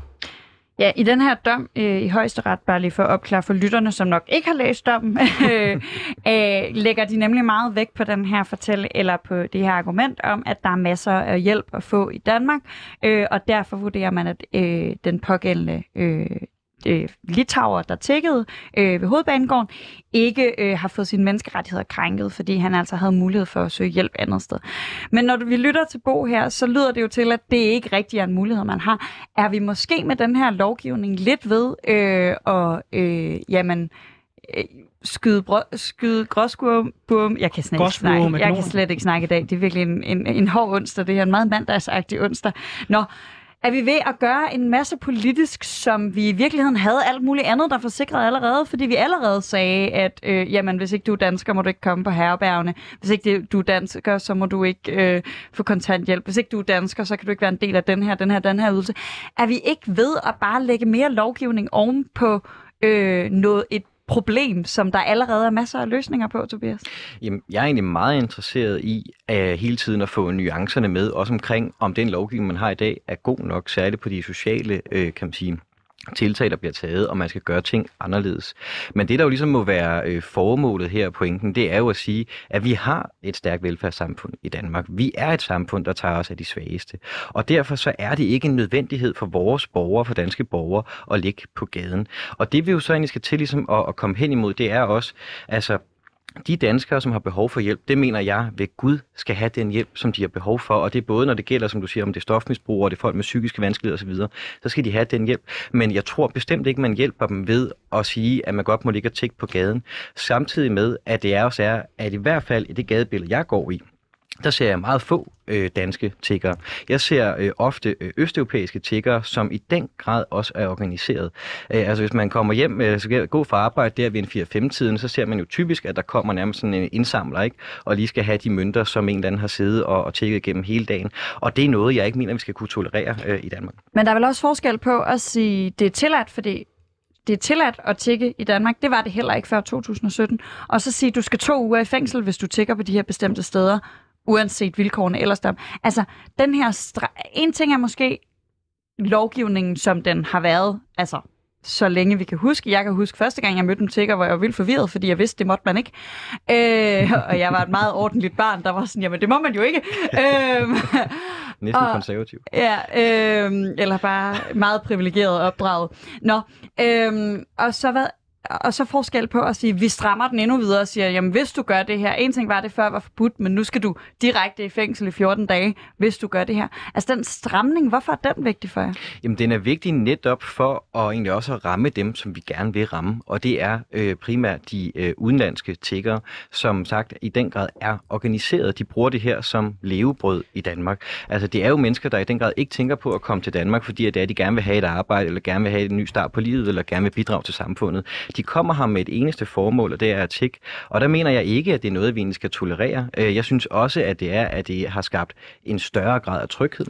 Ja, i den her dom øh, i højesteret, bare lige for at opklare for lytterne, som nok ikke har læst dommen, øh, øh, lægger de nemlig meget vægt på den her fortæl, eller på det her argument om, at der er masser af hjælp at få i Danmark, øh, og derfor vurderer man, at øh, den pågældende øh, litauer, der tækkede øh, ved hovedbanegården, ikke øh, har fået sine menneskerettigheder krænket, fordi han altså havde mulighed for at søge hjælp andet sted. Men når vi lytter til Bo her, så lyder det jo til, at det ikke rigtig er en mulighed, man har. Er vi måske med den her lovgivning lidt ved øh, og øh, jamen øh, skyde, brø- skyde gråskurum? Jeg kan slet ikke snakke. Jeg kan slet ikke snakke i dag. Det er virkelig en, en, en hård onsdag. Det her en meget mandagsagtig onsdag. Nå, er vi ved at gøre en masse politisk, som vi i virkeligheden havde alt muligt andet, der forsikrede allerede? Fordi vi allerede sagde, at øh, jamen, hvis ikke du er dansker, må du ikke komme på herbergerne. Hvis ikke du er dansker, så må du ikke øh, få kontanthjælp. Hvis ikke du er dansker, så kan du ikke være en del af den her, den her, den her ydelse. Er vi ikke ved at bare lægge mere lovgivning oven på øh, noget, et problem, som der allerede er masser af løsninger på, Tobias? Jamen, jeg er egentlig meget interesseret i at hele tiden at få nuancerne med, også omkring, om den lovgivning, man har i dag, er god nok, særligt på de sociale, øh, kan man sige, tiltag, der bliver taget, og man skal gøre ting anderledes. Men det, der jo ligesom må være øh, formålet her og pointen, det er jo at sige, at vi har et stærkt velfærdssamfund i Danmark. Vi er et samfund, der tager os af de svageste. Og derfor så er det ikke en nødvendighed for vores borgere, for danske borgere, at ligge på gaden. Og det vi jo så egentlig skal til ligesom at, at komme hen imod, det er også, altså, de danskere, som har behov for hjælp, det mener jeg ved Gud skal have den hjælp, som de har behov for. Og det er både, når det gælder, som du siger, om det er stofmisbrugere, det er folk med psykiske vanskeligheder osv., så skal de have den hjælp. Men jeg tror bestemt ikke, man hjælper dem ved at sige, at man godt må ligge og tække på gaden. Samtidig med, at det er også er, at i hvert fald i det gadebillede, jeg går i, der ser jeg meget få øh, danske tiggere. Jeg ser øh, ofte øh, østeuropæiske tiggere, som i den grad også er organiseret. Øh, altså hvis man kommer hjem, øh, så går fra arbejde der ved en fire-fem-tiden, så ser man jo typisk, at der kommer nærmest sådan en indsamler, ikke? Og lige skal have de mønter, som en eller anden har siddet og, og tigget igennem hele dagen. Og det er noget, jeg ikke mener, vi skal kunne tolerere øh, i Danmark. Men der er vel også forskel på at sige, det er tilladt, fordi det er tilladt at tigge i Danmark. Det var det heller ikke før to tusind og sytten. Og så sige, du skal to uger i fængsel, hvis du tigger på de her bestemte steder, uanset vilkårene ellers der. Altså, den her stre- en ting er måske lovgivningen, som den har været, altså, så længe vi kan huske. Jeg kan huske første gang, jeg mødte en tigger, hvor jeg var vildt forvirret, fordi jeg vidste, det måtte man ikke. Øh, og jeg var et meget ordentligt barn, der var sådan, jamen, det må man jo ikke. Øh, Næsten konservativ. Ja, øh, eller bare meget privilegeret opdraget. Nå, øh, og så hvad... Og så forskel på at sige, vi strammer den endnu videre og siger, jamen hvis du gør det her, en ting var det før var forbudt, men nu skal du direkte i fængsel i fjorten dage, hvis du gør det her. Altså den stramning, hvorfor er den vigtig for jer? Jamen den er vigtig netop for at egentlig også at ramme dem, som vi gerne vil ramme, og det er øh, primært de øh, udenlandske tiggere, som sagt i den grad er organiseret. De bruger det her som levebrød i Danmark. Altså det er jo mennesker, der i den grad ikke tænker på at komme til Danmark, fordi at de gerne vil have et arbejde, eller gerne vil have en ny start på livet, eller gerne vil bidrage til samfundet. De kommer her med et eneste formål, og det er at tække. Og der mener jeg ikke, at det er noget, vi egentlig skal tolerere. Jeg synes også, at det er, at det har skabt en større grad af tryghed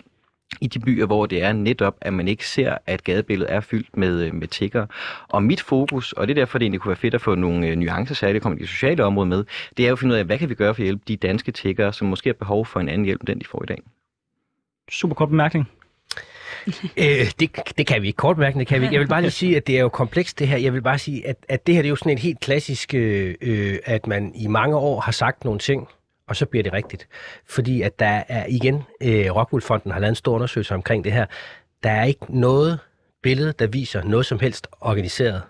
i de byer, hvor det er netop, at man ikke ser, at gadebilledet er fyldt med, med tiggere. Og mit fokus, og det er derfor, det egentlig kunne være fedt at få nogle nuancer, særligt kommer i det sociale område med, det er jo at finde ud af, hvad kan vi gøre for at hjælpe de danske tiggere, som måske har behov for en anden hjælp, end den de får i dag. Super kort bemærkning. øh, det, det kan vi ikke. Kort bemærkning, det kan vi ikke. Jeg vil bare lige sige, at det er jo komplekst det her. Jeg vil bare sige, at, at det her det er jo sådan et helt klassisk, øh, at man i mange år har sagt nogle ting, og så bliver det rigtigt. Fordi at der er igen, øh, Rockwoolfonden har lavet en stor undersøgelse omkring det her, der er ikke noget billede, der viser noget som helst organiseret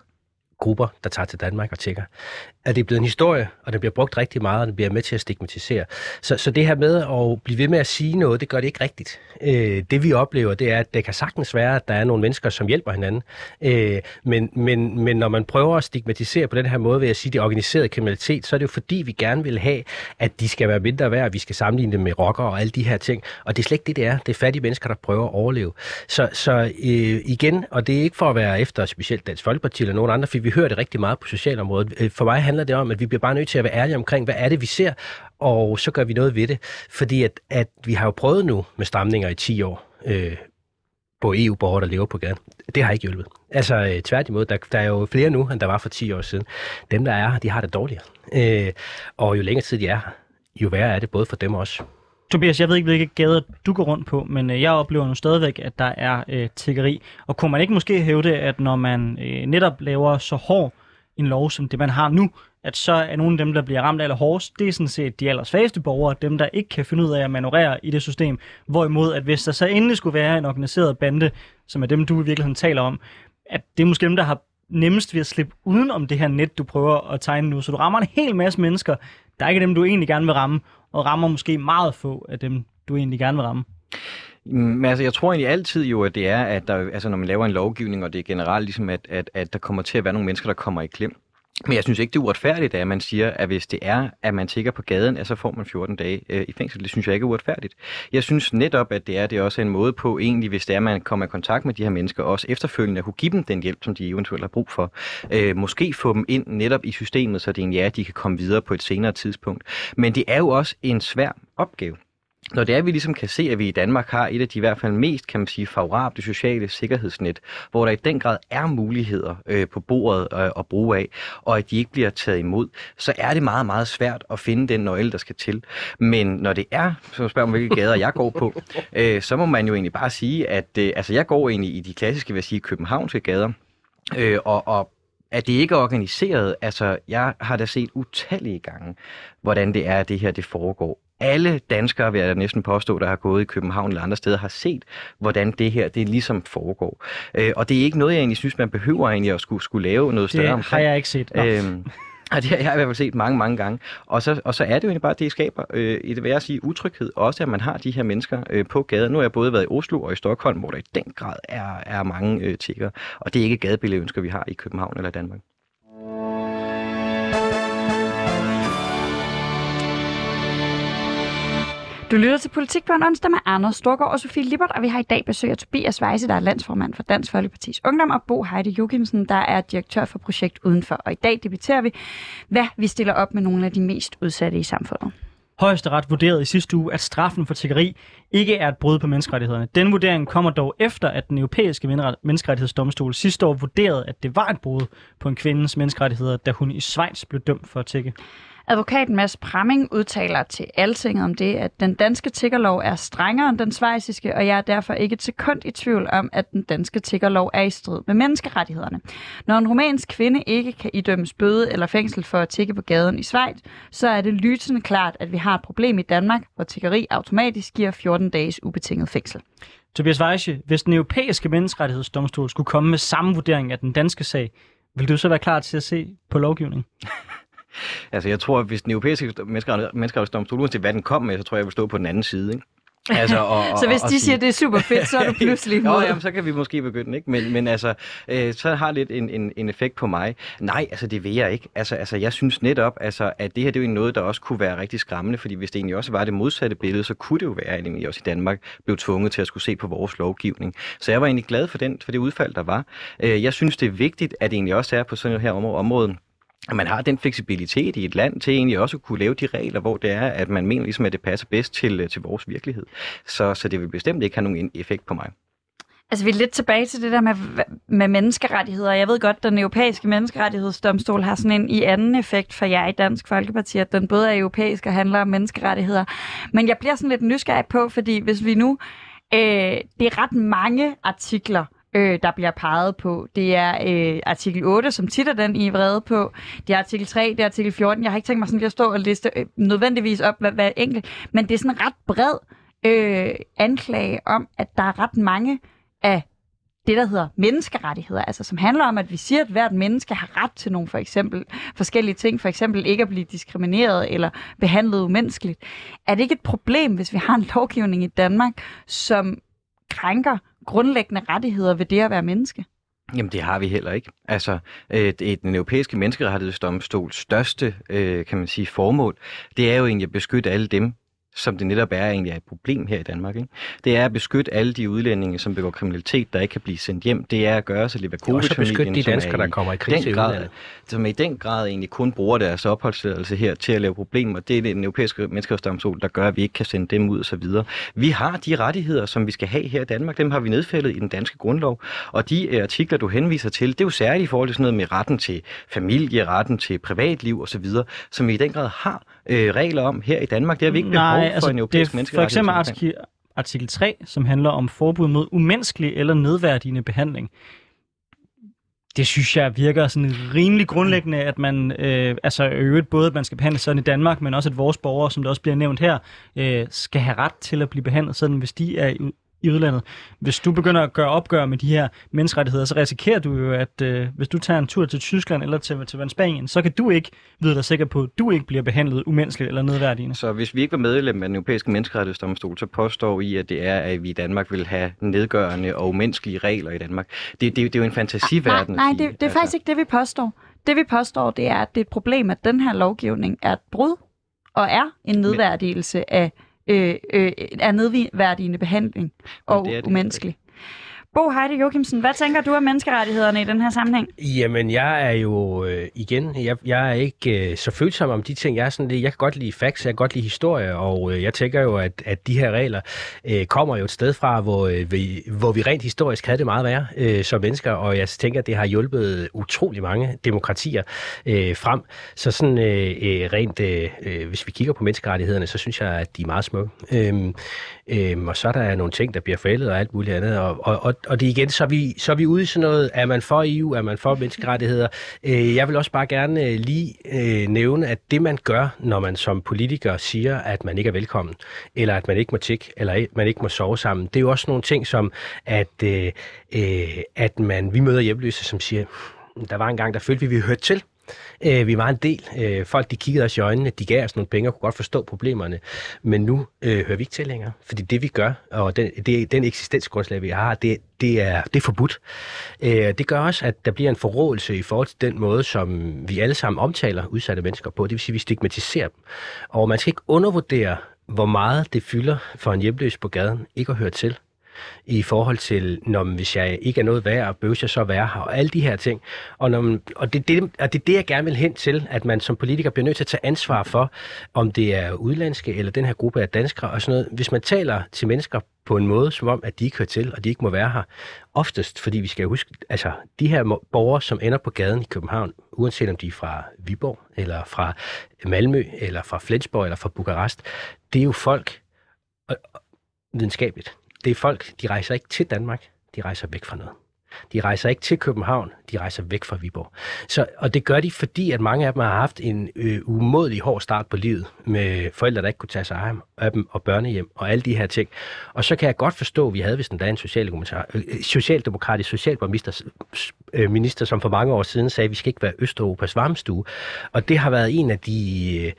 grupper, der tager til Danmark og tjekker. At det er blevet en historie, og den bliver brugt rigtig meget, og den bliver med til at stigmatisere. Så, så det her med at blive ved med at sige noget, det gør det ikke rigtigt. Øh, det vi oplever, det er, at det kan sagtens være, at der er nogle mennesker, som hjælper hinanden. Øh, men, men, men når man prøver at stigmatisere på den her måde ved at sige, at det er organiseret kriminalitet, så er det jo fordi, vi gerne vil have, at de skal være mindre værd, og vi skal sammenligne dem med rockere og alle de her ting. Og det er slet ikke det, det er. Det er fattige mennesker, der prøver at overleve. Så, så øh, igen, og det er ikke for at være efter specielt Dansk Folkeparti eller nogen andre, for vi hører det rigtig meget på socialområdet. For mig handler det om, at vi bliver bare nødt til at være ærlige omkring, hvad er det, vi ser, og så gør vi noget ved det. Fordi at, at vi har jo prøvet nu med stramninger i ti år øh, på E U-borgere, der lever på gaden. Det har ikke hjulpet. Altså øh, tværtimod, der, der er jo flere nu, end der var for ti år siden. Dem, der er her, de har det dårligere. Øh, og jo længere tid de er her, jo værre er det både for dem og os. Tobias, jeg ved ikke, hvilke gader du går rundt på, men jeg oplever nu stadigvæk, at der er øh, tiggeri. Og kunne man ikke måske hævde, at når man øh, netop laver så hård en lov som det, man har nu, at så er nogle af dem, der bliver ramt allerhårdest, det er sådan set de allersvageste borgere, dem der ikke kan finde ud af at manøvrere i det system. Hvorimod, at hvis der så endelig skulle være en organiseret bande, som er dem, du i virkeligheden taler om, at det er måske dem, der har nemmest ved at slippe uden om det her net, du prøver at tegne nu. Så du rammer en hel masse mennesker, der er ikke dem, du egentlig gerne vil ramme, og rammer måske meget få af dem, du egentlig gerne vil ramme. Men altså, jeg tror egentlig altid jo, at det er, at der, altså, når man laver en lovgivning, og det er generelt ligesom, at, at, at der kommer til at være nogle mennesker, der kommer i klem. Men jeg synes ikke, det er uretfærdigt, at man siger, at hvis det er, at man tigger på gaden, at så får man fjorten dage øh, i fængsel. Det synes jeg ikke er uretfærdigt. Jeg synes netop, at det er, det er også en måde på, egentlig, hvis det er, at man kommer i kontakt med de her mennesker, også efterfølgende at kunne give dem den hjælp, som de eventuelt har brug for. Øh, måske få dem ind netop i systemet, så det er en ja, de kan komme videre på et senere tidspunkt. Men det er jo også en svær opgave. Når det er, at vi ligesom kan se, at vi i Danmark har et af de i hvert fald mest, kan man sige, favorable sociale sikkerhedsnet, hvor der i den grad er muligheder øh, på bordet øh, at bruge af, og at de ikke bliver taget imod, så er det meget, meget svært at finde den nøgle, der skal til. Men når det er, så spørger man, hvilke gader jeg går på, øh, så må man jo egentlig bare sige, at øh, altså, jeg går egentlig i de klassiske, vil jeg sige, københavnske gader, øh, og, og at det ikke er organiseret. Altså, jeg har da set utallige gange, hvordan det er, at det her det foregår. Alle danskere, vil jeg næsten påstå, der har gået i København eller andre steder, har set, hvordan det her det ligesom foregår. Øh, og det er ikke noget, jeg egentlig synes, man behøver egentlig at skulle, skulle lave noget større omkring. Det har jeg ikke set. Øhm, og det har jeg i hvert fald set mange, mange gange. Og så, og så er det jo egentlig bare, at det skaber, øh, et, vil jeg sige, utryghed. Også at man har de her mennesker øh, på gaden. Nu har jeg både været i Oslo og i Stockholm, hvor der i den grad er, er mange øh, tiggere. Og det er ikke gadebillede ønsker, vi har i København eller Danmark. Du lytter til Politik på en onsdag med Anders Storgård og Sofie Liebert, og vi har i dag besøg af Tobias Weische, der er landsformand for Dansk Folkepartis Ungdom, og Bo Heide-Jochimsen, der er direktør for Projekt Udenfor. Og i dag debatterer vi, hvad vi stiller op med nogle af de mest udsatte i samfundet. Højesteret vurderede i sidste uge, at straffen for tiggeri ikke er et brud på menneskerettighederne. Den vurdering kommer dog efter, at den europæiske menneskerettighedsdomstol sidste år vurderede, at det var et brud på en kvindes menneskerettigheder, da hun i Schweiz blev dømt for at tigge. Advokaten Mads Pramming udtaler til Altinget om det, at den danske tiggerlov er strengere end den schweiziske, og jeg er derfor ikke et sekund i tvivl om, at den danske tiggerlov er i strid med menneskerettighederne. Når en rumænsk kvinde ikke kan idømmes bøde eller fængsel for at tigge på gaden i Schweiz, så er det lysende klart, at vi har et problem i Danmark, hvor tiggeri automatisk giver fjorten dages ubetinget fængsel. Tobias Weische, hvis den europæiske menneskerettighedsdomstol skulle komme med samme vurdering af den danske sag, vil du så være klar til at se på lovgivningen? Altså, jeg tror, at hvis den europæiske menneskerettighedsdomstol, uanset hvad den kom med, så tror jeg, jeg vil stå på den anden side, ikke? Altså, og, så hvis og, de og siger, at det er super fedt, så er du pludselig... Nå, jamen, så kan vi måske begynde, ikke? Men, men altså, øh, så har lidt en, en, en effekt på mig. Nej, altså det vil jeg ikke. Altså, altså jeg synes netop, altså, at det her, det er jo noget, der også kunne være rigtig skræmmende, fordi hvis det egentlig også var det modsatte billede, så kunne det jo være, at vi også i Danmark blev tvunget til at skulle se på vores lovgivning. Så jeg var egentlig glad for, den, for det udfald, der var. Jeg synes, det er vigtigt, at det egentlig også er på sådan et her område, at man har den fleksibilitet i et land til egentlig også at kunne lave de regler, hvor det er, at man mener ligesom, at det passer bedst til, til vores virkelighed. Så, så det vil bestemt ikke have nogen effekt på mig. Altså vi er lidt tilbage til det der med, med menneskerettigheder. Jeg ved godt, at den europæiske menneskerettighedsdomstol har sådan en i anden effekt for jer i Dansk Folkeparti, at den både er europæisk og handler om menneskerettigheder. Men jeg bliver sådan lidt nysgerrig på, fordi hvis vi nu... Øh, det er ret mange artikler, Øh, der bliver peget på. Det er øh, artikel otte, som tit er den, I er vrede på. Det er artikel tre, det er artikel fjorten. Jeg har ikke tænkt mig sådan lige at stå og liste øh, nødvendigvis op, hvad, hvad enkelt, men det er sådan en ret bred øh, anklage om, at der er ret mange af det, der hedder menneskerettigheder, altså som handler om, at vi siger, at hvert menneske har ret til nogle for eksempel forskellige ting, for eksempel ikke at blive diskrimineret eller behandlet umenneskeligt. Er det ikke et problem, hvis vi har en lovgivning i Danmark, som krænker grundlæggende rettigheder ved det at være menneske? Jamen det har vi heller ikke. Altså øh, den europæiske menneskerettighedsdomstols største øh, kan man sige, formål, det er jo egentlig at beskytte alle dem, som det netop er egentlig er et problem her i Danmark, ikke? Det er at beskytte alle de udlændinge, som begår kriminalitet, der ikke kan blive sendt hjem. Det er at gøre sig Levakovic-familien, de danskere, der kommer i krise i grad, som i den grad egentlig kun bruger deres opholdstilladelse her til at lave problemer. Det er den europæiske menneskerettighedsdomstol, der gør, at vi ikke kan sende dem ud og så videre. Vi har de rettigheder, som vi skal have her i Danmark. Dem har vi nedfældet i den danske grundlov. Og de artikler, du henviser til, det er jo særligt i forhold til sådan noget med retten til familie, retten til privatliv og så videre, som vi i den grad har øh, regler om her i Danmark. Det har vi ikke behov. Nej, altså for, det er for eksempel artikel tre, som handler om forbud mod umenneskelig eller nedværdigende behandling. Det synes jeg virker sådan rimelig grundlæggende, at man øh, altså øvrigt både, at man skal behandle sådan i Danmark, men også at vores borgere, som der også bliver nævnt her, øh, skal have ret til at blive behandlet sådan, hvis de er i, i udlandet. Hvis du begynder at gøre opgør med de her menneskerettigheder, så risikerer du jo, at øh, hvis du tager en tur til Tyskland eller til, til Spanien, så kan du ikke vide dig sikker på, at du ikke bliver behandlet umenneskeligt eller nedværdigende. Så hvis vi ikke var medlem af den europæiske menneskerettighedsdomstol, så påstår I, at det er, at vi i Danmark vil have nedgørende og umenneskelige regler i Danmark. Det, det, det er jo en fantasiverden. Nej, nej, det, det er altså faktisk ikke det, vi påstår. Det vi påstår, det er, at det er et problem, at den her lovgivning er et brud og er en nedværdigelse af Øh, øh, er nedværdigende behandling og det er det, umenneskelig. Bo Heide-Jochimsen, hvad tænker du om menneskerettighederne i den her sammenhæng? Jamen, jeg er jo, øh, igen, jeg, jeg er ikke øh, så følsom om de ting. Jeg er sådan lidt, jeg kan godt lide facts, jeg kan godt lide historie, og øh, jeg tænker jo, at, at de her regler øh, kommer jo et sted fra, hvor, øh, vi, hvor vi rent historisk havde det meget værre øh, som mennesker, og jeg tænker, at det har hjulpet utrolig mange demokratier øh, frem. Så sådan øh, rent, øh, hvis vi kigger på menneskerettighederne, så synes jeg, at de er meget smukke. Øh, øh, og så er der nogle ting, der bliver forældet og alt muligt andet, og, og, og Og det igen, så er, vi, så er vi ude i sådan noget, er man for E U, er man for menneskerettigheder. Jeg vil også bare gerne lige nævne, at det man gør, når man som politiker siger, at man ikke er velkommen, eller at man ikke må tikke, eller man ikke må sove sammen, det er jo også nogle ting som, at, at man, vi møder hjemløse, som siger, der var en gang, der følte vi, vi hørte til. Vi var en del. Folk, de kiggede os i øjnene, de gav os nogle penge og kunne godt forstå problemerne. Men nu øh, hører vi ikke til længere. Fordi det, vi gør, og den, det, den eksistensgrundslag, vi har, det, det, er, det er forbudt. Øh, det gør også, at der bliver en forrådelse i forhold til den måde, som vi alle sammen omtaler udsatte mennesker på. Det vil sige, at vi stigmatiserer dem. Og man skal ikke undervurdere, hvor meget det fylder for en hjemløs på gaden ikke at høre til. I forhold til, når man, hvis jeg ikke er noget værd, og bøvs jeg så værd her, og alle de her ting. Og, når man, og, det, det, og det er det, jeg gerne vil hen til, at man som politiker bliver nødt til at tage ansvar for, om det er udlandske eller den her gruppe af danskere og sådan noget. Hvis man taler til mennesker på en måde, som om, at de ikke hører til, og de ikke må være her. Oftest, fordi vi skal huske, altså de her borgere, som ender på gaden i København, uanset om de er fra Viborg, eller fra Malmø, eller fra Flensborg, eller fra Bukarest, det er jo folk og, og, videnskabeligt. Det er folk, de rejser ikke til Danmark, de rejser væk fra noget. De rejser ikke til København, de rejser væk fra Viborg. Så, og det gør de, fordi at mange af dem har haft en ø, umådelig hård start på livet med forældre, der ikke kunne tage sig af dem, og børnehjem og alle de her ting. Og så kan jeg godt forstå, at vi havde vist en dag en socialdemokratisk socialminister, som for mange år siden sagde, at vi skal ikke være Østeuropas varmestue. Og det har været en af de...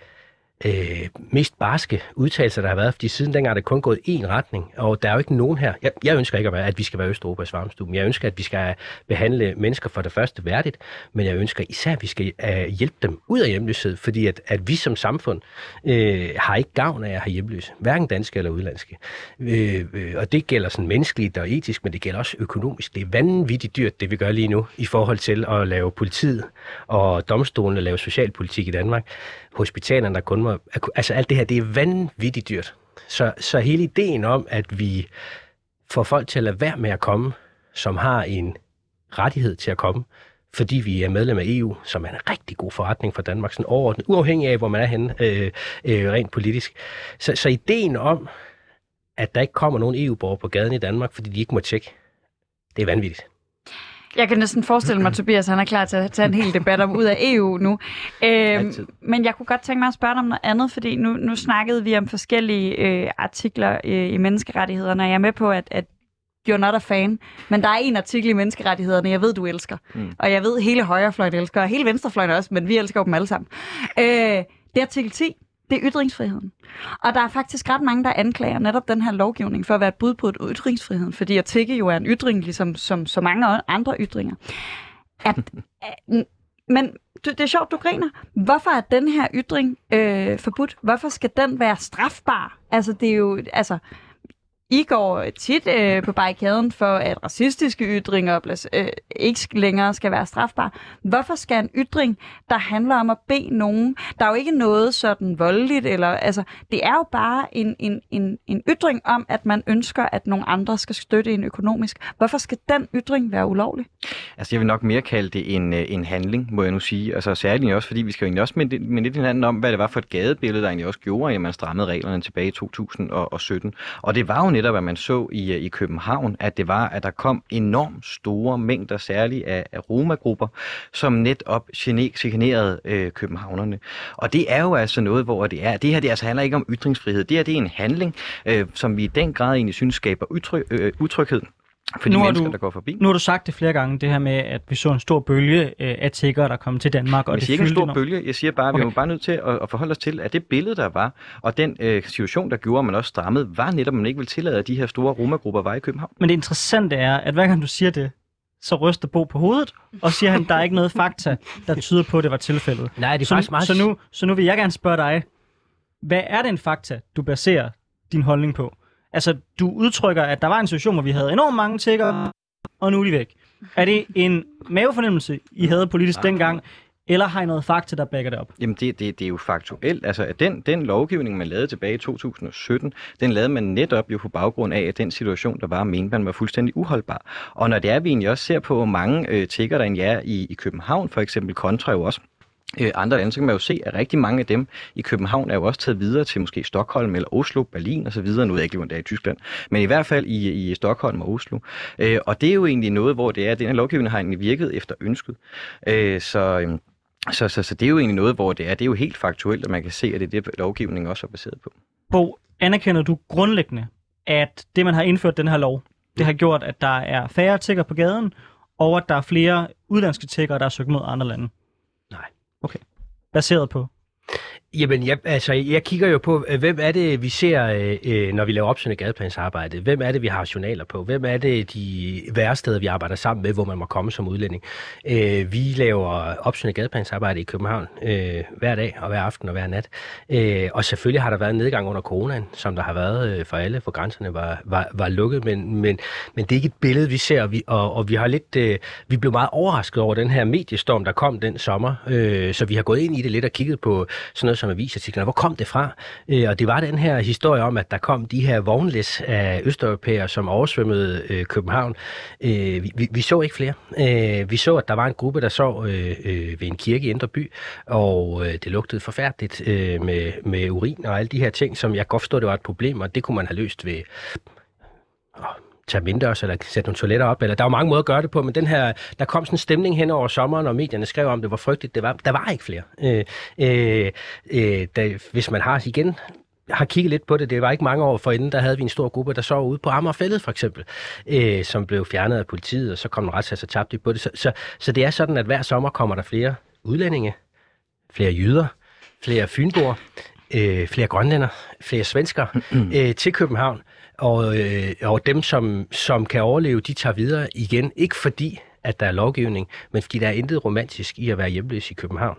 øh, mest barske udtalelser, der har været, fordi siden dengang er det kun gået én retning, og der er jo ikke nogen her. Jeg, jeg ønsker ikke, at, være, at vi skal være Østeuropas varmestue. Jeg ønsker, at vi skal behandle mennesker for det første værdigt, men jeg ønsker især, at vi skal øh, hjælpe dem ud af hjemløshed, fordi at, at vi som samfund øh, har ikke gavn af at have hjemløse, hverken danske eller udenlandske. Øh, øh, og det gælder sådan menneskeligt og etisk, men det gælder også økonomisk. Det er vanvittigt dyrt, det vi gør lige nu, i forhold til at lave politiet og domstolene lave socialpolitik i Danmark. Hospitalerne, der kun må... Altså alt det her, det er vanvittigt dyrt. Så, så hele ideen om, at vi får folk til at lade være med at komme, som har en rettighed til at komme, fordi vi er medlem af E U, som er en rigtig god forretning for Danmark, sådan overordnet, uafhængig af, hvor man er henne, øh, øh, rent politisk. Så, så ideen om, at der ikke kommer nogen E U-borgere på gaden i Danmark, fordi de ikke må tjekke, det er vanvittigt. Jeg kan næsten forestille mig, at Tobias han er klar til at tage en hel debat om ud af E U nu. Øhm, men jeg kunne godt tænke mig at spørge dig om noget andet, fordi nu, nu snakkede vi om forskellige øh, artikler øh, i menneskerettighederne, og jeg er med på, at, at you're not a fan, men der er en artikel i menneskerettighederne, jeg ved, du elsker. Mm. Og jeg ved, hele højrefløjen elsker, og hele venstrefløjen også, men vi elsker jo dem alle sammen. Øh, det er artikel ti. Det er ytringsfriheden. Og der er faktisk ret mange, der anklager netop den her lovgivning for at være et bud på et ytringsfriheden, fordi at tigge jo er en ytring, ligesom som så mange andre ytringer. At, at, men det er sjovt, du griner. Hvorfor er den her ytring øh, forbudt? Hvorfor skal den være strafbar? Altså, det er jo... Altså, I går tit øh, på barrikaden for, at racistiske ytringer øh, ikke længere skal være strafbare. Hvorfor skal en ytring, der handler om at bede nogen, der er jo ikke noget sådan voldeligt, eller, altså, det er jo bare en, en, en, en ytring om, at man ønsker, at nogle andre skal støtte en økonomisk. Hvorfor skal den ytring være ulovlig? Altså, jeg vil nok mere kalde det en, en handling, må jeg nu sige. Altså, særligt også, fordi vi skal jo egentlig også minde, minde lidt hinanden om, hvad det var for et gadebillede, der egentlig også gjorde, at man strammede reglerne tilbage i to tusind og sytten. Og det var jo netop, hvad man så i, i København, at det var, at der kom enormt store mængder, særligt af, af romagrupper, som netop chikanerede øh, københavnerne. Og det er jo altså noget, hvor det er. Det her det altså handler ikke om ytringsfrihed. Det her det er en handling, øh, som vi i den grad egentlig synes skaber utryg, øh, utryghed for de mennesker, du, der går forbi. Nu har du sagt det flere gange, det her med, at vi så en stor bølge af tiggere, der kom til Danmark. Og jeg siger ikke en stor enormt. bølge, jeg siger bare, at vi okay. var bare nødt til at, at forholde os til, at det billede, der var, og den øh, situation, der gjorde, at man også strammede, var netop, at man ikke ville tillade, at de her store romagrupper var i København. Men det interessante er, at hver gang du siger det, så ryster Bo på hovedet, og siger han, at der er ikke noget fakta, der tyder på, at det var tilfældet. Nej, det er faktisk meget. Så nu, så nu vil jeg gerne spørge dig, hvad er det en fakta, du baserer din holdning på? Altså, du udtrykker, at der var en situation, hvor vi havde enormt mange tiggere, og nu er de væk. Er det en mavefornemmelse, I havde politisk dengang, eller har I noget fakta, der backer det op? Jamen, det, det, det er jo faktuelt. Altså, at den, den lovgivning, man lavede tilbage i to tusind og sytten, den lavede man netop jo på baggrund af, at den situation, der var, mente man var fuldstændig uholdbar. Og når det er, vi egentlig også ser på, hvor mange øh, tiggere, der egentlig er i, i København, for eksempel kontra jo også, andre lande, så kan man jo se, at rigtig mange af dem i København er jo også taget videre til måske Stockholm eller Oslo, Berlin osv. Nu ved jeg ikke, hvor det er i Tyskland, men i hvert fald i, i Stockholm og Oslo. Øh, og det er jo egentlig noget, hvor det er, at den her lovgivning har egentlig virket efter ønsket. Øh, så, så, så, så det er jo egentlig noget, hvor det er. Det er jo helt faktuelt, at man kan se, at det er det, lovgivningen også er baseret på. Bo, anerkender du grundlæggende, at det, man har indført den her lov, det har gjort, at der er færre tiggere på gaden, og at der er flere udenlandske tiggere, der er søgt mod andre lande? Nej. Okay. Baseret på? Jamen, jeg, altså, jeg kigger jo på, hvem er det, vi ser, øh, når vi laver opsøgende gadeplansarbejde? Hvem er det, vi har journaler på? Hvem er det, de væresteder, vi arbejder sammen med, hvor man må komme som udlænding? Øh, vi laver opsøgende gadeplansarbejde i København øh, hver dag og hver aften og hver nat. Øh, og selvfølgelig har der været en nedgang under coronaen, som der har været øh, for alle, for grænserne var, var, var lukket. Men, men, men det er ikke et billede, vi ser, og vi, og, og vi, har lidt, øh, vi blev meget overrasket over den her mediestorm, der kom den sommer. Øh, så vi har gået ind i det lidt og kigget på sådan noget som avisartikler. Hvor kom det fra? Øh, og det var den her historie om, at der kom de her vognlæs af østeuropæere, som oversvømmede øh, København. Øh, vi, vi så ikke flere. Øh, vi så, at der var en gruppe, der sov øh, øh, ved en kirke i Indreby, og øh, det lugtede forfærdeligt øh, med, med urin og alle de her ting, som jeg godt forstod, det var et problem, og det kunne man have løst ved... Øh, tage mindre, eller sætte nogle toiletter op, eller der var mange måder at gøre det på, men den her, der kom sådan en stemning hen over sommeren, og medierne skrev om det, hvor frygteligt det var. Der var ikke flere. Øh, øh, øh, der, hvis man har igen... Jeg har kigget lidt på det. Det var ikke mange år forinden, der havde vi en stor gruppe, der sov ude på Amagerfældet, for eksempel, øh, som blev fjernet af politiet, og så kom en retssag, så tabte de på det. Så, så, så det er sådan, at hver sommer kommer der flere udlændinge, flere jyder, flere fynboer, øh, flere grønlænder, flere svensker øh, til København, og, øh, og dem, som, som kan overleve, de tager videre igen. Ikke fordi, at der er lovgivning, men fordi der er intet romantisk i at være hjemløs i København.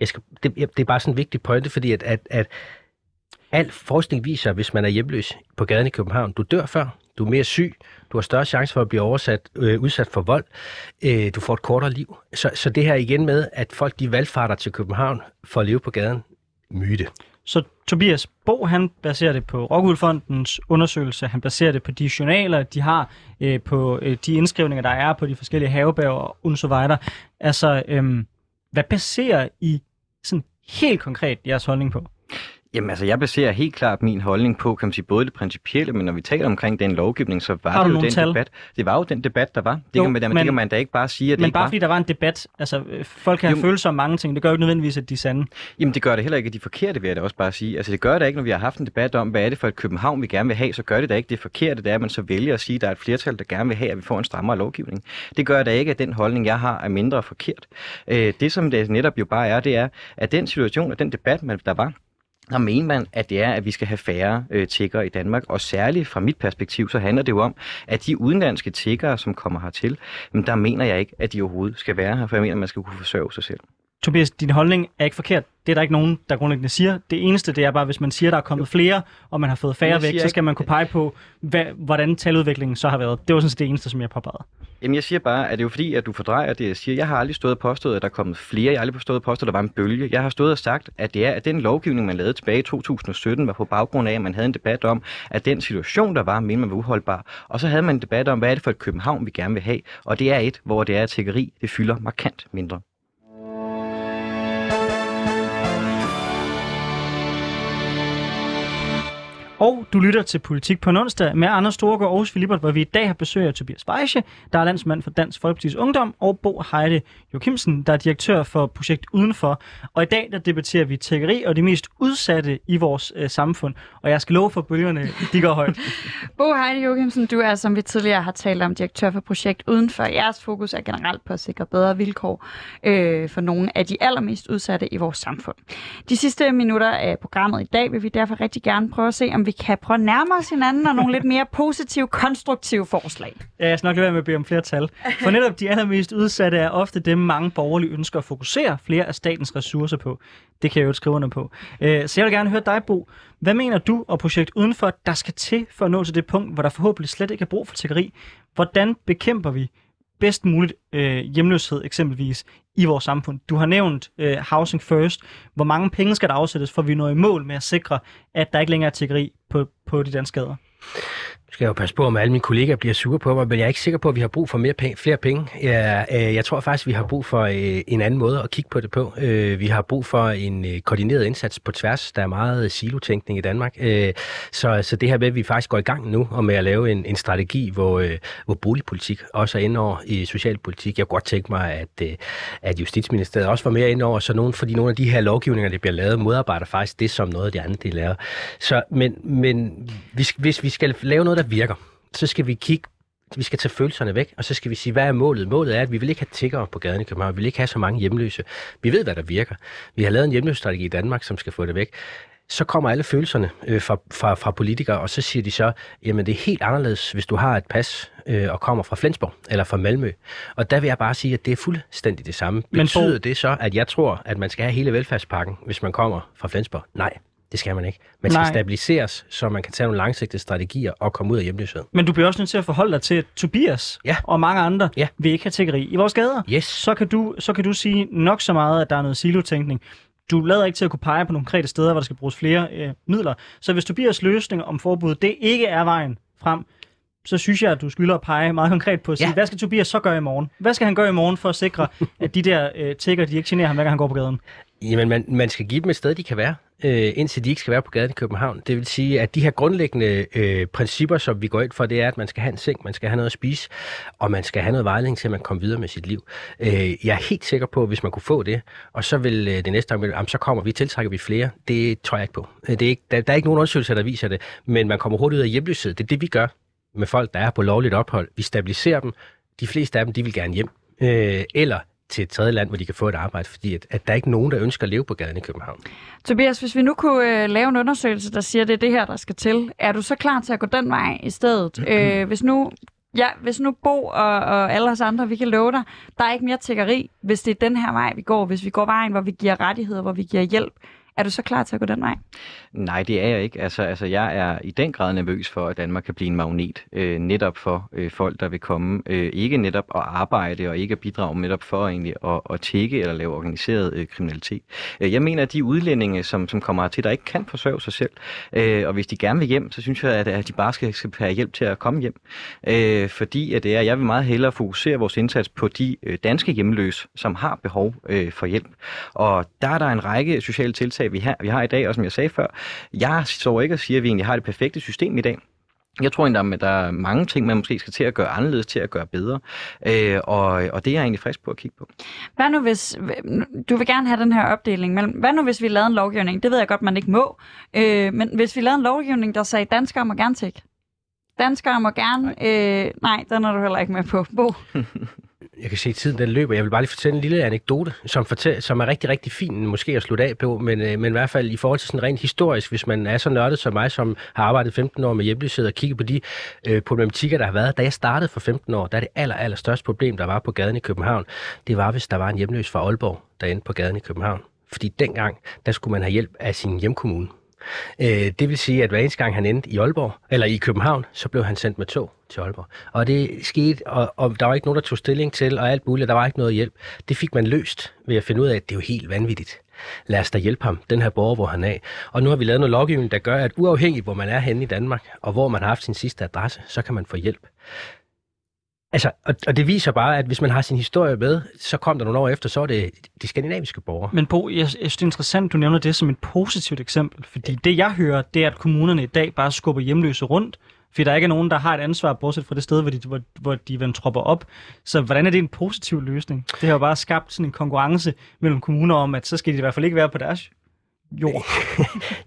Jeg skal, det, det er bare sådan en vigtig pointe, fordi at, at, at al forskning viser, at hvis man er hjemløs på gaden i København, du dør før, du er mere syg, du har større chance for at blive oversat, øh, udsat for vold, øh, du får et kortere liv. Så, så det her igen med, at folk de valgfarter til København for at leve på gaden, myte. Så Tobias Bo, han baserer det på Rockwoolfondens undersøgelse, han baserer det på de journaler, de har øh, på øh, de indskrivninger, der er på de forskellige havebær og undsovejder. Altså, øh, hvad baserer I sådan helt konkret jeres holdning på? Jamen altså, jeg baserer helt klart min holdning på, kan man sige, både det principielle, men når vi taler omkring den lovgivning, så var det jo den tal? debat. Det var jo den debat, der var. Det jo, kan man, man, man da ikke bare sige, at det ikke var. Men bare fordi der var en debat, altså folk kan jo have følelser om mange ting, det gør jo ikke nødvendigvis, at de er sande. Jamen det gør det heller ikke, at de forkerte, vil jeg da også bare sige. Altså det gør det ikke, når vi har haft en debat om, hvad er det for et København, vi gerne vil have, så gør det da ikke det forkerte, det er, at man så vælger at sige, at der er et flertal, der gerne vil have, at vi får en strammere lovgivning. Det gør da ikke, at den holdning, jeg har, er mindre forkert. Øh, det som det netop jo bare er, det er, at den situation og den debat, man, der var, der mener man, at det er, at vi skal have færre øh, tiggere i Danmark, og særligt fra mit perspektiv, så handler det jo om, at de udenlandske tiggere, som kommer hertil, men der mener jeg ikke, at de overhovedet skal være her, for jeg mener, at man skal kunne forsørge sig selv. Tobias, din holdning er ikke forkert. Det er der ikke nogen, der grundlæggende siger. Det eneste, det er bare, hvis man siger, der er kommet flere, og man har fået færre væk, så skal man kunne pege på, hvad, hvordan taludviklingen så har været. Det var sådan set det eneste, som jeg påpegede. Jamen, jeg siger bare, at det er jo fordi, at du fordrejer det, jeg siger. Jeg har aldrig stået og påstået, at der er kommet flere. Jeg har aldrig stået og påstået, at der var en bølge. Jeg har stået og sagt, at det er, at den lovgivning, man lavede tilbage i to tusind sytten, var på baggrund af, at man havde en debat om, at den situation, der var, mente man var uholdbar. Og så havde man en debat om, hvad er det for et København, vi gerne vil have. Og det er et, hvor det er, at tiggeri, det fylder markant mindre. Og du lytter til Politik på en onsdag med Anders Storgård og Sofie Liebert, hvor vi i dag har besøg af Tobias Weische, der er landsmand for Dansk Folkepartis Ungdom, og Bo Heide-Jochimsen, der er direktør for Projekt Udenfor. Og i dag der debatterer vi tiggeri og de mest udsatte i vores øh, samfund. Og jeg skal love for, bølgerne de går højt. Bo Heide-Jochimsen, du er, som vi tidligere har talt om, direktør for Projekt Udenfor. Jeres fokus er generelt på at sikre bedre vilkår øh, for nogle af de allermest udsatte i vores samfund. De sidste minutter af programmet i dag vil vi derfor rigtig gerne prøve at se, om vi kan prøve at nærme os hinanden og nogle lidt mere positive, konstruktive forslag. Ja, jeg skal nok lade være med at bede om flere tal. For netop de allermest udsatte er ofte dem, mange borgerlige ønsker at fokusere flere af statens ressourcer på. Det kan jeg jo skrive under på. Så jeg vil gerne høre dig, Bo. Hvad mener du og Projekt Udenfor, der skal til for at nå til det punkt, hvor der forhåbentlig slet ikke er brug for tiggeri? Hvordan bekæmper vi bedst muligt øh, hjemløshed eksempelvis i vores samfund? Du har nævnt øh, Housing First. Hvor mange penge skal der afsættes, for vi når i mål med at sikre, at der ikke længere er tiggeri på, på de danske gader? Nu skal jeg jo passe på, om alle mine kollegaer bliver sure på mig, men jeg er ikke sikker på, at vi har brug for mere penge, flere penge. Jeg, øh, jeg tror faktisk, vi har brug for øh, en anden måde at kigge på det på. Øh, vi har brug for en øh, koordineret indsats på tværs. Der er meget silotænkning i Danmark. Øh, så, så det her med, at vi faktisk går i gang nu, og med at lave en, en strategi, hvor, øh, hvor boligpolitik også er inde over i socialpolitik. Jeg kunne godt tænke mig, at, øh, at Justitsministeriet også var mere inde over, så nogen, fordi nogle af de her lovgivninger, der bliver lavet, modarbejder faktisk det, som noget af de andre, de laver. Så, men men hvis, hvis vi skal lave noget, der virker, så skal vi kigge, vi skal tage følelserne væk, og så skal vi sige, hvad er målet? Målet er, at vi vil ikke have tiggere på gaden i København, vi vil ikke have så mange hjemløse. Vi ved, hvad der virker. Vi har lavet en hjemløsestrategi i Danmark, som skal få det væk. Så kommer alle følelserne øh, fra, fra, fra politikere, og så siger de så, jamen det er helt anderledes, hvis du har et pas øh, og kommer fra Flensborg eller fra Malmø. Og der vil jeg bare sige, at det er fuldstændig det samme. Men betyder det så, at jeg tror, at man skal have hele velfærdspakken, hvis man kommer fra Flensborg? Nej. Det skal man ikke. Man skal Nej. stabiliseres, så man kan tage nogle langsigtede strategier og komme ud af hjemløshed. Men du bliver også nødt til at forholde dig til, at Tobias ja. og mange andre ja. vil ikke have tiggeri i vores gader. Yes. Så kan du, så kan du sige nok så meget, at der er noget silotænkning. Du lader ikke til at kunne pege på nogle konkrete steder, hvor der skal bruges flere øh, midler. Så hvis Tobias løsning om forbud, det ikke er vejen frem, så synes jeg, at du skylder at pege meget konkret på at sige, ja. hvad skal Tobias så gøre i morgen? Hvad skal han gøre i morgen for at sikre, at de der øh, tigger, de ikke generer ham, hver gang han går på gaden? Jamen, man, man skal give dem et sted, de kan være, øh, indtil de ikke skal være på gaden i København. Det vil sige, at de her grundlæggende øh, principper, som vi går ind for, det er, at man skal have en seng, man skal have noget at spise, og man skal have noget vejledning til, at man kommer videre med sit liv. Øh, jeg er helt sikker på, at hvis man kunne få det, og så vil øh, det næste gang, så kommer vi, tiltrækker vi flere. Det tror jeg ikke på. Det er ikke, der, der er ikke nogen undersøgelser, der viser det, men man kommer hurtigt ud af hjemløshed. Det er det, vi gør med folk, der er på lovligt ophold. Vi stabiliserer dem. De fleste af dem, de vil gerne hjem. Øh, eller til et tredje land, hvor de kan få et arbejde, fordi at, at der er ikke nogen, der ønsker at leve på gaden i København. Tobias, hvis vi nu kunne øh, lave en undersøgelse, der siger, at det er det her, der skal til, er du så klar til at gå den vej i stedet? Mm-hmm. Øh, hvis nu... Ja, hvis nu Bo og, og alle os andre, vi kan love dig, der er ikke mere tiggeri, hvis det er den her vej, vi går. Hvis vi går vejen, hvor vi giver rettigheder, hvor vi giver hjælp, er du så klar til at gå den vej? Nej, det er jeg ikke. Altså, altså jeg er i den grad nervøs for, at Danmark kan blive en magnet øh, netop for øh, folk, der vil komme. Øh, ikke netop at arbejde og ikke at bidrage netop for egentlig at, at tække eller lave organiseret øh, kriminalitet. Øh, jeg mener, at de udlændinge, som, som kommer hertil, der ikke kan forsørge sig selv, øh, og hvis de gerne vil hjem, så synes jeg, at, at de bare skal, skal have hjælp til at komme hjem. Øh, fordi at det er, jeg vil meget hellere fokusere vores indsats på de øh, danske hjemløse, som har behov øh, for hjælp. Og der er der en række sociale tiltag, vi har, vi har i dag, og som jeg sagde før, jeg står ikke og siger, at vi egentlig har det perfekte system i dag. Jeg tror egentlig, at der er mange ting, man måske skal til at gøre anderledes, til at gøre bedre, øh, og, og det er jeg egentlig frisk på at kigge på. Hvad nu hvis, du vil gerne have den her opdeling mellem, hvad nu hvis vi lavede en lovgivning, det ved jeg godt, man ikke må, øh, men hvis vi lavede en lovgivning, der sagde, danskere må gerne tække. Danskere må gerne, nej, øh, nej den er du heller ikke med på, Bo. Jeg kan se, at tiden den løber. Jeg vil bare lige fortælle en lille anekdote, som, fortæl, som er rigtig, rigtig fin måske at slutte af på, men, men i hvert fald i forhold til sådan rent historisk, hvis man er så nørdet som mig, som har arbejdet femten år med hjemløshed og kigget på de øh, problematikker, der har været. Da jeg startede for femten år, der er det aller, aller største problem, der var på gaden i København, det var, hvis der var en hjemløs fra Aalborg, der endte på gaden i København. Fordi dengang, der skulle man have hjælp af sin hjemkommune. Øh, det vil sige, at hver eneste gang han endte i Aalborg, eller i København, så blev han sendt med tog til Aalborg. Og det skete, og, og der var ikke nogen, der tog stilling til, og alt muligt, der var ikke noget hjælp. Det fik man løst ved at finde ud af, at det er jo helt vanvittigt. Lad os da hjælpe ham, den her borger, hvor han er. Og nu har vi lavet noget lovgivning, der gør, at uafhængigt, hvor man er henne i Danmark, og hvor man har haft sin sidste adresse, så kan man få hjælp. Altså, og, og det viser bare, at hvis man har sin historie med, så kom der nogle år efter, så er det de skandinaviske borgere. Men Bo, jeg, jeg synes det er interessant, du nævner det som et positivt eksempel, fordi det jeg hører, det er, at kommunerne i dag bare skubber hjemløse rundt, fordi der ikke er nogen, der har et ansvar, bortset fra det sted, hvor de, hvor, hvor de vender tropper op. Så hvordan er det en positiv løsning? Det har jo bare skabt sådan en konkurrence mellem kommuner om, at så skal de i hvert fald ikke være på deres jord.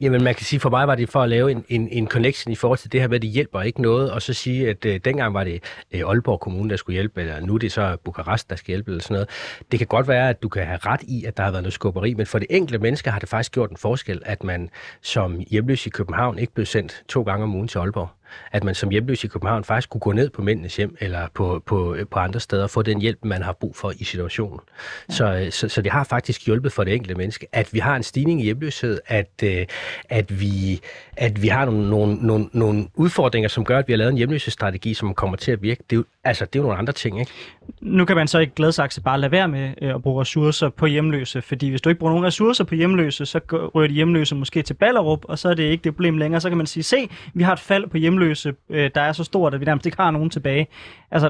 Jamen man kan sige, for mig var det for at lave en, en, en connection i forhold til det her med, at det hjælper ikke noget, og så sige, at øh, dengang var det øh, Aalborg Kommune, der skulle hjælpe, eller nu er det så Bukarest, der skal hjælpe, eller sådan noget. Det kan godt være, at du kan have ret i, at der har været noget skubberi, men for det enkelte menneske har det faktisk gjort en forskel, at man som hjemløs i København ikke blev sendt to gange om ugen til Aalborg. At man som hjemløs i København faktisk kunne gå ned på mændenes hjem eller på, på, på andre steder og få den hjælp, man har brug for i situationen. Ja. Så, så, så det har faktisk hjulpet for det enkelte menneske, at vi har en stigning i hjemløshed, at, at, vi, at vi har nogle, nogle, nogle, nogle udfordringer, som gør, at vi har lavet en hjemløsestrategi, som kommer til at virke. Det er jo, altså, det er jo nogle andre ting, ikke? Nu kan man så ikke glædesakse bare lade være med at bruge ressourcer på hjemløse, fordi hvis du ikke bruger nogen ressourcer på hjemløse, så rører de hjemløse måske til Ballerup, og så er det ikke det problem længere. Så kan man sige, se, vi har et fald på hjemløse, der er så stort, at vi nærmest ikke har nogen tilbage. Altså,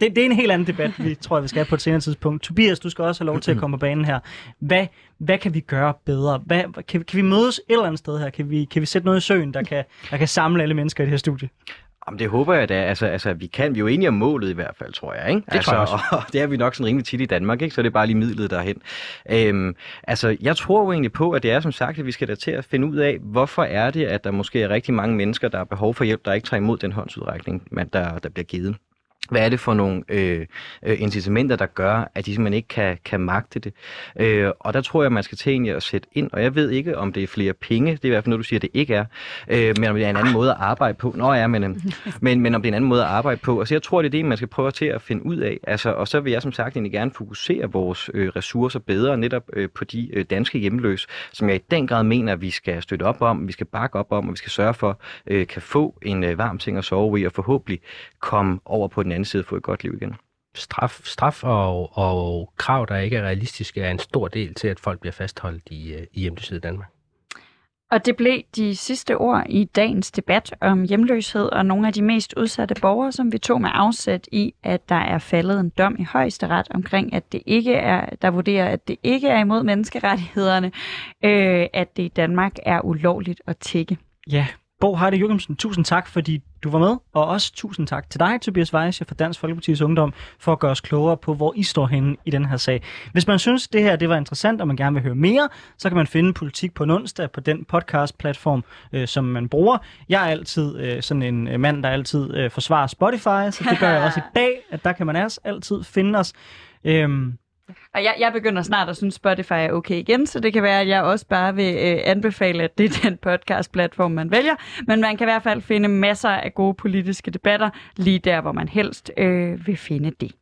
det, det er en helt anden debat, vi tror, vi skal have på et senere tidspunkt. Tobias, du skal også have lov til at komme på banen her. Hvad, hvad kan vi gøre bedre? Hvad, kan, kan vi mødes et eller andet sted her? Kan vi, kan vi sætte noget i søen, der kan, der kan samle alle mennesker i det her studie? Jamen, det håber jeg da. Altså, altså, vi kan vi er jo enige om målet i hvert fald, tror jeg. Ikke? Det altså, tror jeg også. Og det er vi nok sådan rimelig tit i Danmark, ikke? Så det er bare lige midlet derhen. Øhm, altså, jeg tror jo egentlig på, at det er som sagt, at vi skal da til at finde ud af, hvorfor er det, at der måske er rigtig mange mennesker, der har behov for hjælp, der ikke tager imod den håndsudrækning, man, der, der bliver givet. Hvad er det for nogle øh, incitamenter, der gør, at de simpelthen ikke kan, kan magte det? Øh, og der tror jeg, man skal til at sætte ind, og jeg ved ikke, om det er flere penge, det er i hvert fald noget, du siger, det ikke er, øh, men om det er en anden måde at arbejde på. Nå ja, men, øh, men, men om det er en anden måde at arbejde på. Altså jeg tror, det er det, man skal prøve til at finde ud af, altså, og så vil jeg som sagt egentlig gerne fokusere vores øh, ressourcer bedre, netop øh, på de øh, danske hjemløse, som jeg i den grad mener, vi skal støtte op om, vi skal bakke op om, og vi skal sørge for, øh, kan få en øh, varm ting at sove i, og forhåbentlig komme over på den anden side få et godt liv igen. Straf, straf og, og krav, der ikke er realistiske, er en stor del til, at folk bliver fastholdt i, i hjemløshed i Danmark. Og det blev de sidste ord i dagens debat om hjemløshed og nogle af de mest udsatte borgere, som vi tog med afsæt i, at der er faldet en dom i højesteret omkring, at det ikke er, der vurderer, at det ikke er imod menneskerettighederne, øh, at det i Danmark er ulovligt at tigge. Ja, Bo Heide-Jochimsen, tusind tak, fordi du var med, og også tusind tak til dig, Tobias Weische fra Dansk Folkepartis Ungdom, for at gøre os klogere på, hvor I står henne i den her sag. Hvis man synes, det her det var interessant, og man gerne vil høre mere, så kan man finde Politik på en onsdag på den podcast-platform, øh, som man bruger. Jeg er altid øh, sådan en mand, der altid øh, forsvarer Spotify, så det gør jeg også i dag, at der kan man altså altid finde os. Øhm, Og jeg, jeg begynder snart at synes, Spotify er okay igen, så det kan være, at jeg også bare vil øh, anbefale, at det er den podcastplatform, man vælger. Men man kan i hvert fald finde masser af gode politiske debatter, lige der, hvor man helst øh, vil finde det.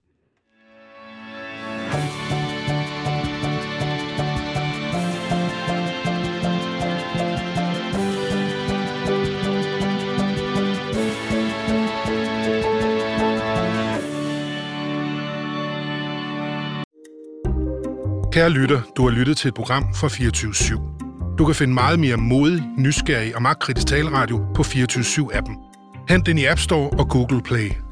Kære lytter, du har lyttet til et program fra fireogtyve syv. Du kan finde meget mere modig, nysgerrig og magtkritisk taleradio på fireogtyve syv-appen. Hent den i App Store og Google Play.